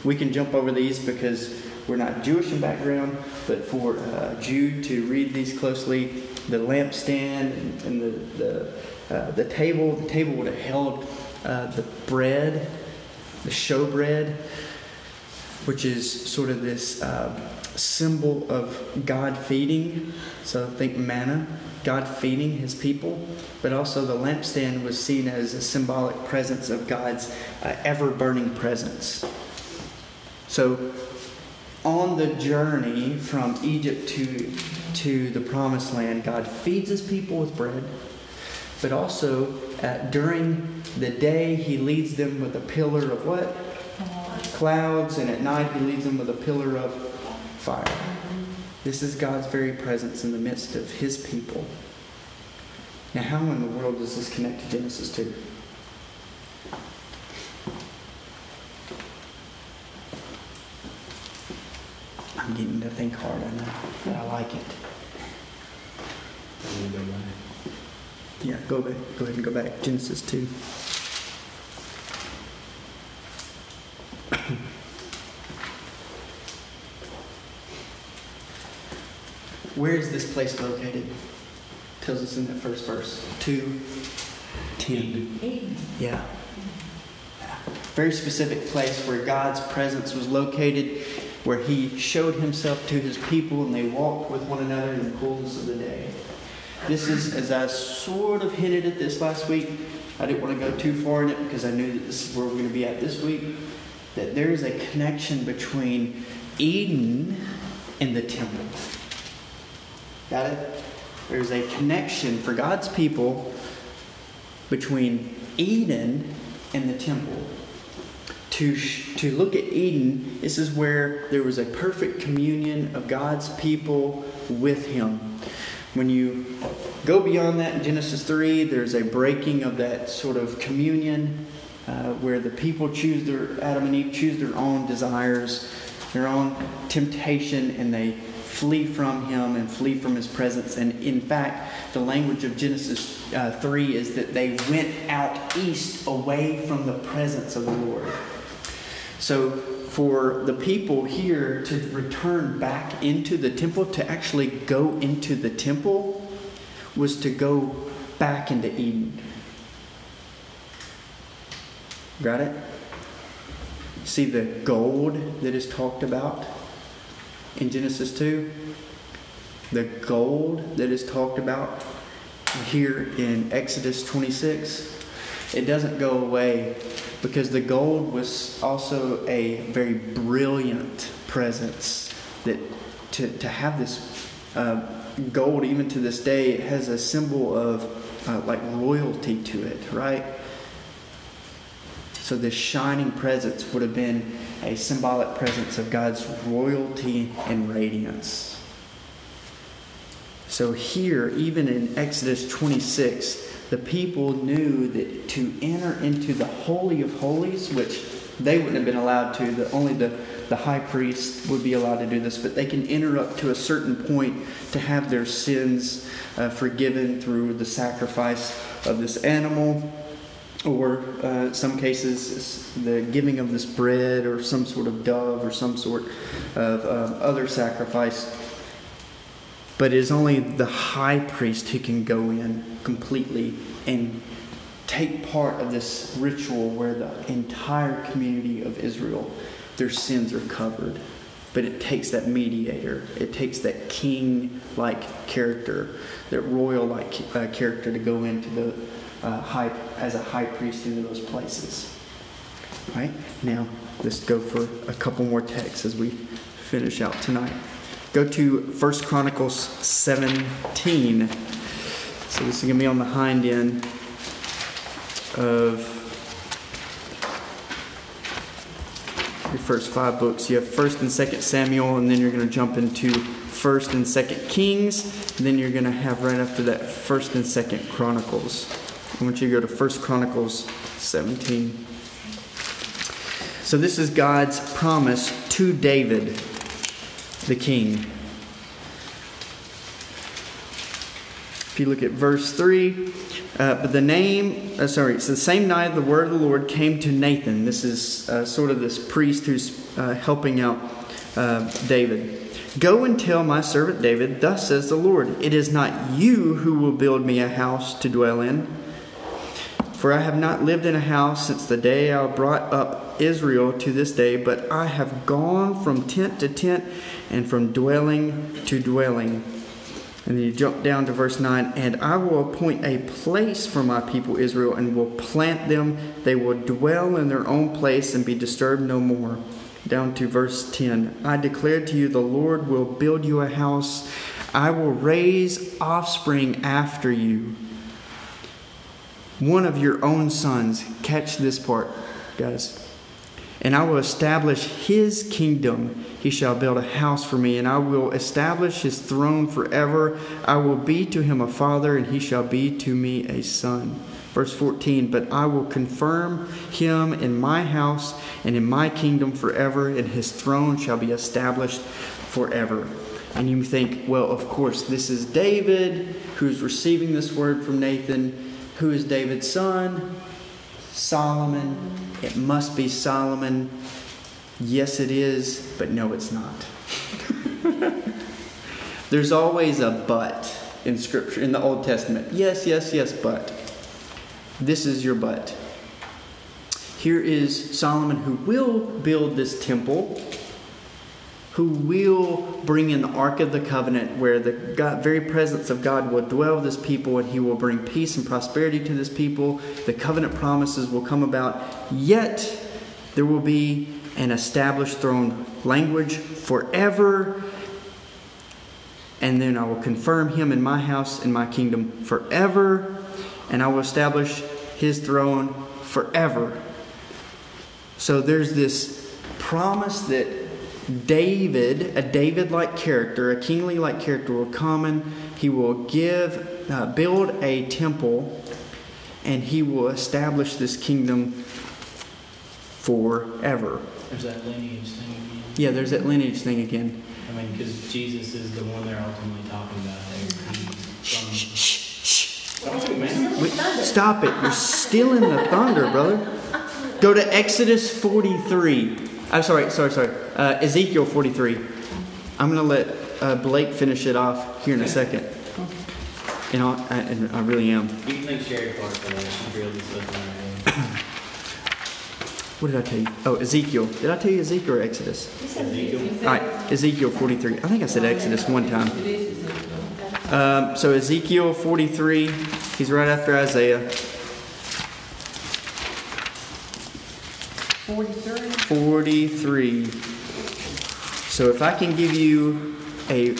We can jump over these because we're not Jewish in background, but for Jude to read these closely, the lampstand and the table. The table would have held the bread, the showbread, which is sort of this symbol of God feeding. So think manna, God feeding his people. But also the lampstand was seen as a symbolic presence of God's ever-burning presence. So, on the journey from Egypt to the Promised Land, God feeds his people with bread, but also during the day, he leads them with a pillar of what? Clouds, and at night, he leads them with a pillar of fire. This is God's very presence in the midst of his people. Now, how in the world does this connect to Genesis 2? I'm getting to think hard on that, but I like it. Yeah, go back. Go ahead and go back. Genesis 2. Where is this place located? It tells us in that first verse. 2:10. Eden. Yeah. Very specific place where God's presence was located, where he showed himself to his people and they walked with one another in the coolness of the day. This is, as I sort of hinted at this last week, I didn't want to go too far in it because I knew that this is where we're going to be at this week, that there is a connection between Eden and the temple. Got it? There's a connection for God's people between Eden and the temple. To look at Eden, this is where there was a perfect communion of God's people with Him. When you go beyond that in Genesis 3, there's a breaking of that sort of communion where the people Adam and Eve choose their own desires, their own temptation, and they flee from Him and flee from His presence. And in fact, the language of Genesis 3 is that they went out east away from the presence of the Lord. So for the people here to return back into the temple, to actually go into the temple, was to go back into Eden. Got it? See the gold that is talked about in Genesis 2? The gold that is talked about here in Exodus 26? It doesn't go away, because the gold was also a very brilliant presence. That to have this gold, even to this day, it has a symbol of like royalty to it, right? So this shining presence would have been a symbolic presence of God's royalty and radiance. So here, even in Exodus 26, the people knew that to enter into the Holy of Holies, which they wouldn't have been allowed to, only the high priest would be allowed to do this, but they can enter up to a certain point to have their sins forgiven through the sacrifice of this animal, or some cases the giving of this bread or some sort of dove or some sort of other sacrifice. But it is only the high priest who can go in completely and take part of this ritual where the entire community of Israel, their sins are covered. But it takes that mediator. It takes that king-like character, that royal-like character to go into the as a high priest into those places. All right? Now, let's go for a couple more texts as we finish out tonight. Go to 1 Chronicles 17. So this is going to be on the hind end of your first five books. You have 1st and 2nd Samuel, and then you're going to jump into 1st and 2nd Kings, and then you're going to have right after that 1st and 2nd Chronicles. I want you to go to 1 Chronicles 17. So this is God's promise to David, the king. If you look at verse 3, but it's the same night the word of the Lord came to Nathan. This is sort of this priest who's helping out David. Go and tell my servant David, thus says the Lord, it is not you who will build me a house to dwell in, for I have not lived in a house since the day I brought up Israel to this day, but I have gone from tent to tent and from dwelling to dwelling. And then you jump down to verse 9, and I will appoint a place for my people Israel and will plant them. They will dwell in their own place and be disturbed no more. Down to verse 10, I declare to you the Lord will build you a house. I will raise offspring after you, one of your own sons. Catch this part, guys. And I will establish his kingdom. He shall build a house for me, and I will establish his throne forever. I will be to him a father, and he shall be to me a son. Verse 14, but I will confirm him in my house and in my kingdom forever, and his throne shall be established forever. And you think, well, of course, this is David who's receiving this word from Nathan. Who is David's son? Solomon. It must be Solomon. Yes, it is, but no, it's not. There's always a but in Scripture, in the Old Testament. Yes, yes, yes, but. This is your but. Here is Solomon who will build this temple, who will bring in the Ark of the Covenant, where the very presence of God will dwell with His people, and He will bring peace and prosperity to this people. The covenant promises will come about, yet there will be an established throne, language forever. And then I will confirm Him in my house and my kingdom forever, and I will establish His throne forever. So there's this promise that David, a David-like character, a kingly-like character, will come and he will build a temple, and he will establish this kingdom forever. There's that lineage thing again. Yeah, there's that lineage thing again. I mean, because Jesus is the one they're ultimately talking about. Stop it. You're stealing the thunder, brother. Go to Exodus 43. I'm sorry. Ezekiel 43. I'm going to let Blake finish it off here in a second. And I really am. You can thank Sherry Clark for that. She really stuff. What did I tell you? Oh, Ezekiel. Did I tell you Ezekiel or Exodus? Ezekiel. All right, Ezekiel 43. I think I said Exodus one time. So Ezekiel 43, he's right after Isaiah. 43. So if I can give you a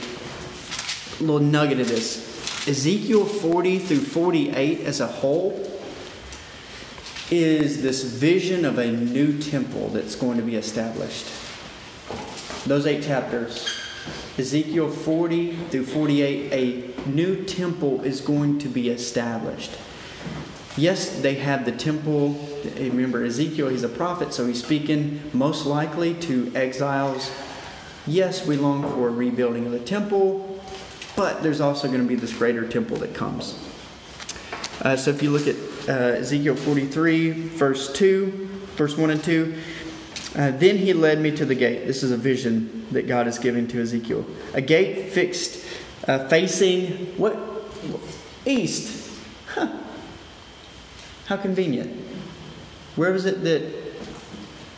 little nugget of this. Ezekiel 40 through 48 as a whole is this vision of a new temple that's going to be established. Those 8 chapters, Ezekiel 40 through 48, a new temple is going to be established. Yes, they have the temple. Remember, Ezekiel, he's a prophet, so he's speaking most likely to exiles. Yes, we long for a rebuilding of the temple, but there's also going to be this greater temple that comes. So if you look at Ezekiel 43, verse 1 and 2. Then he led me to the gate. This is a vision that God is giving to Ezekiel. A gate fixed facing what? East. Huh. How convenient. Where was it that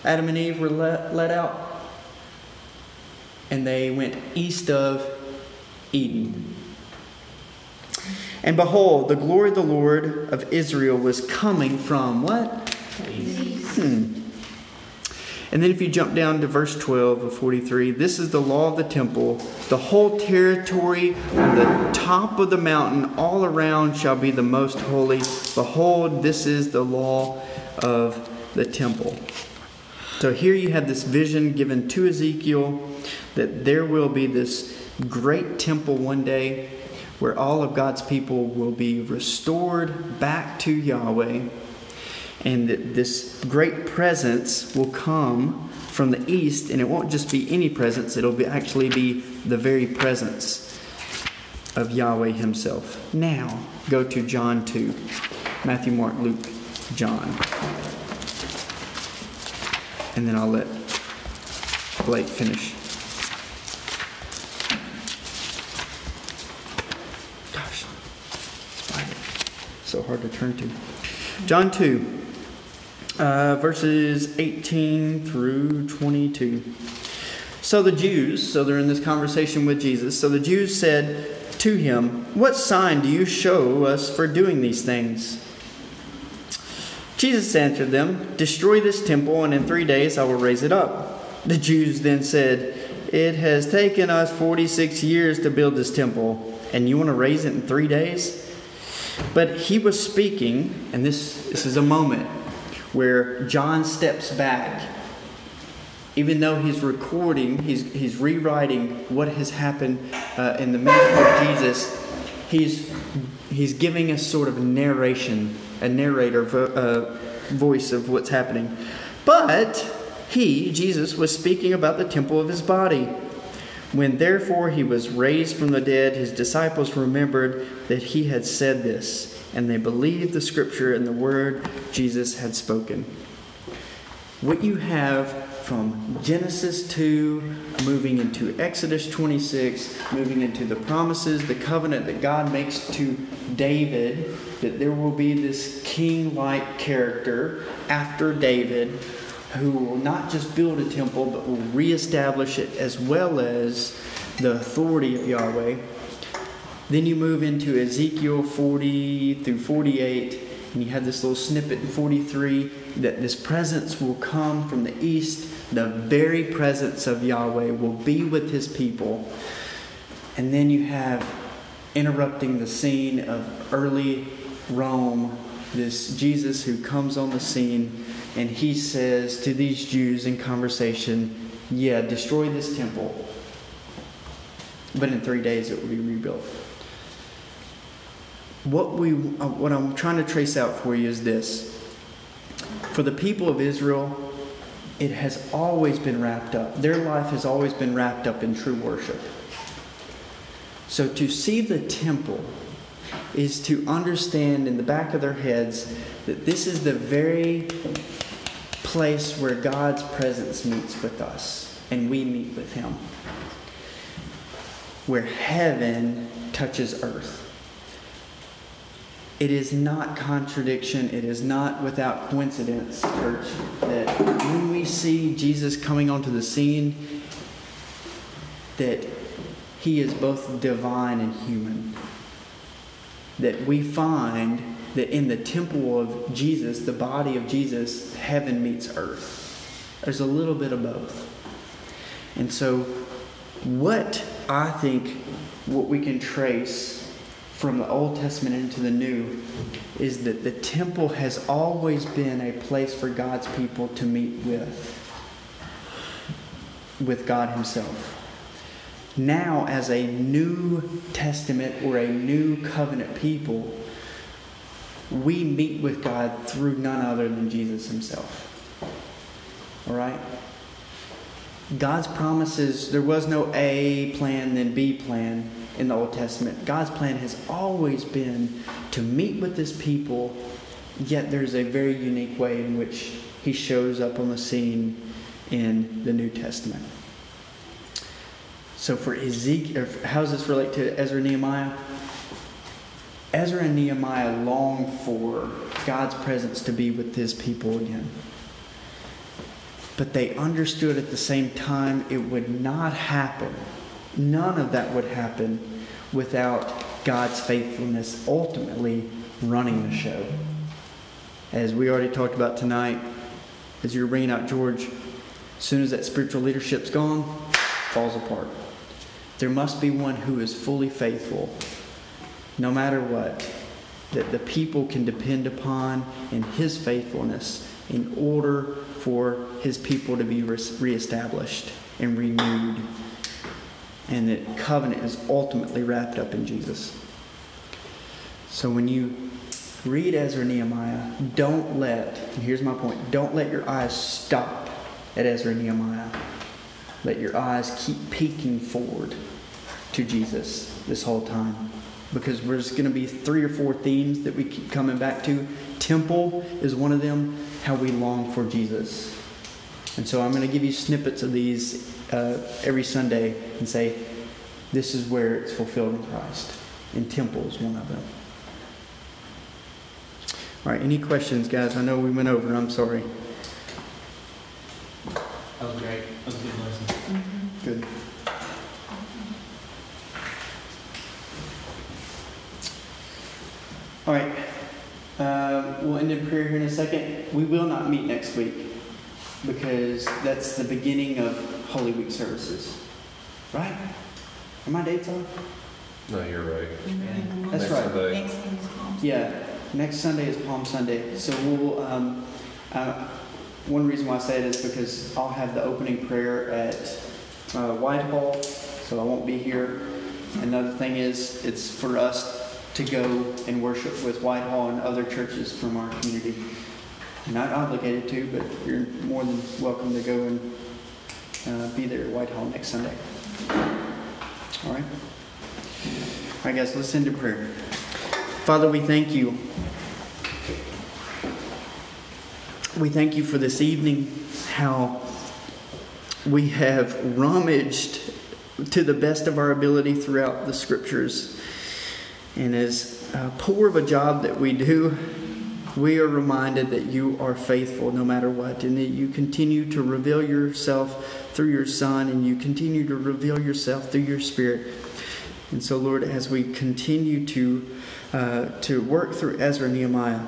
Adam and Eve were let out? And they went east of Eden. And behold, the glory of the Lord of Israel was coming from what? East. And then if you jump down to verse 12 of 43, this is the law of the temple. The whole territory on the top of the mountain all around shall be the most holy. Behold, this is the law of the temple. So here you have this vision given to Ezekiel that there will be this great temple one day, where all of God's people will be restored back to Yahweh, and that this great presence will come from the east, and it won't just be any presence, it'll be actually be the very presence of Yahweh Himself. Now, go to John 2. Matthew, Mark, Luke, John. And then I'll let Blake finish. So hard to turn to. John 2, verses 18 through 22. So they're in this conversation with Jesus. So the Jews said to him, "What sign do you show us for doing these things?" Jesus answered them, "Destroy this temple, and in 3 days I will raise it up." The Jews then said, "It has taken us 46 years to build this temple, and you want to raise it in 3 days? But he was speaking, and this is a moment where John steps back. Even though he's recording, he's rewriting what has happened in the ministry of Jesus, he's giving us sort of voice of what's happening. But Jesus, was speaking about the temple of his body. When therefore he was raised from the dead, his disciples remembered that he had said this, and they believed the scripture and the word Jesus had spoken." What you have from Genesis 2, moving into Exodus 26, moving into the promises, the covenant that God makes to David, that there will be this king-like character after David who will not just build a temple, but will reestablish it as well as the authority of Yahweh. Then you move into Ezekiel 40 through 48, and you have this little snippet in 43 that this presence will come from the east. The very presence of Yahweh will be with his people. And then you have interrupting the scene of early Rome, this Jesus who comes on the scene, and he says to these Jews in conversation, yeah, destroy this temple, but in 3 days it will be rebuilt. What I'm trying to trace out for you is this. For the people of Israel, it has always been wrapped up. Their life has always been wrapped up in true worship. So to see the temple is to understand in the back of their heads that this is the very place where God's presence meets with us and we meet with him, where heaven touches earth. It is not contradiction. It is not without coincidence, church, that when we see Jesus coming onto the scene, that he is both divine and human. That we find that in the temple of Jesus, the body of Jesus, heaven meets earth. There's a little bit of both. And so what we can trace from the Old Testament into the New is that the temple has always been a place for God's people to meet with God himself. Now, as a New Testament or a New Covenant people, we meet with God through none other than Jesus himself. All right? God's promises, there was no A plan, then B plan in the Old Testament. God's plan has always been to meet with his people, yet there's a very unique way in which he shows up on the scene in the New Testament. So for Ezekiel, how does this relate to Ezra and Nehemiah? Ezra and Nehemiah long for God's presence to be with his people again. But they understood at the same time it would not happen. None of that would happen without God's faithfulness ultimately running the show. As we already talked about tonight, as you were bringing out George, as soon as that spiritual leadership's gone, falls apart. There must be one who is fully faithful, no matter what, that the people can depend upon in his faithfulness in order for his people to be reestablished and renewed. And that covenant is ultimately wrapped up in Jesus. So when you read Ezra and Nehemiah, don't let, and here's my point, don't let your eyes stop at Ezra and Nehemiah. Let your eyes keep peeking forward to Jesus this whole time. Because there's going to be 3 or 4 themes that we keep coming back to. Temple is one of them. How we long for Jesus. And so I'm going to give you snippets of these every Sunday and say, this is where it's fulfilled in Christ. And temple is one of them. All right, any questions, guys? I know we went over. I'm sorry. That was great. That was a good lesson. Mm-hmm. Good. All right. We'll end in prayer here in a second. We will not meet next week because that's the beginning of Holy Week services. Right? Are my dates on? No, you're right. Yeah. That's next right. Sunday. Yeah. Next Sunday is Palm Sunday. So we'll... one reason why I say it is because I'll have the opening prayer at Whitehall, so I won't be here. Another thing is, it's for us to go and worship with Whitehall and other churches from our community. You're not obligated to, but you're more than welcome to go and be there at Whitehall next Sunday. All right? All right, guys, let's end in prayer. Father, we thank you. We thank you for this evening, how we have rummaged to the best of our ability throughout the Scriptures. And as poor of a job that we do, we are reminded that you are faithful no matter what, and that you continue to reveal yourself through your Son, and you continue to reveal yourself through your Spirit. And so, Lord, as we continue to work through Ezra and Nehemiah,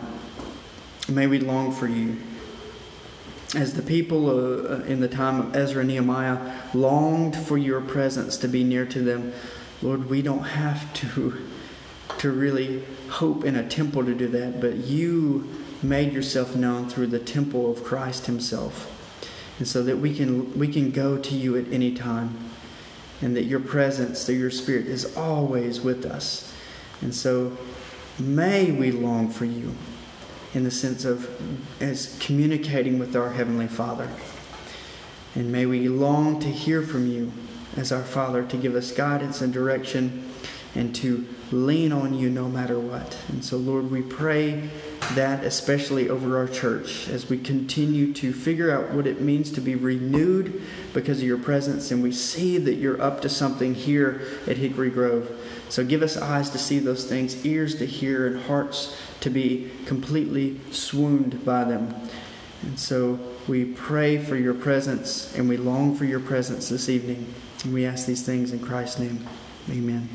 may we long for you. As the people in the time of Ezra and Nehemiah longed for your presence to be near to them, Lord, we don't have to really hope in a temple to do that, but you made yourself known through the temple of Christ himself. And so that we can go to you at any time, and that your presence through your Spirit is always with us. And so may we long for you, in the sense of as communicating with our Heavenly Father. And may we long to hear from you as our Father, to give us guidance and direction, and to lean on you no matter what. And so, Lord, we pray that especially over our church, as we continue to figure out what it means to be renewed because of your presence, and we see that you're up to something here at Hickory Grove. So give us eyes to see those things, ears to hear, and hearts to be completely swooned by them. And so we pray for your presence, and we long for your presence this evening. And we ask these things in Christ's name. Amen.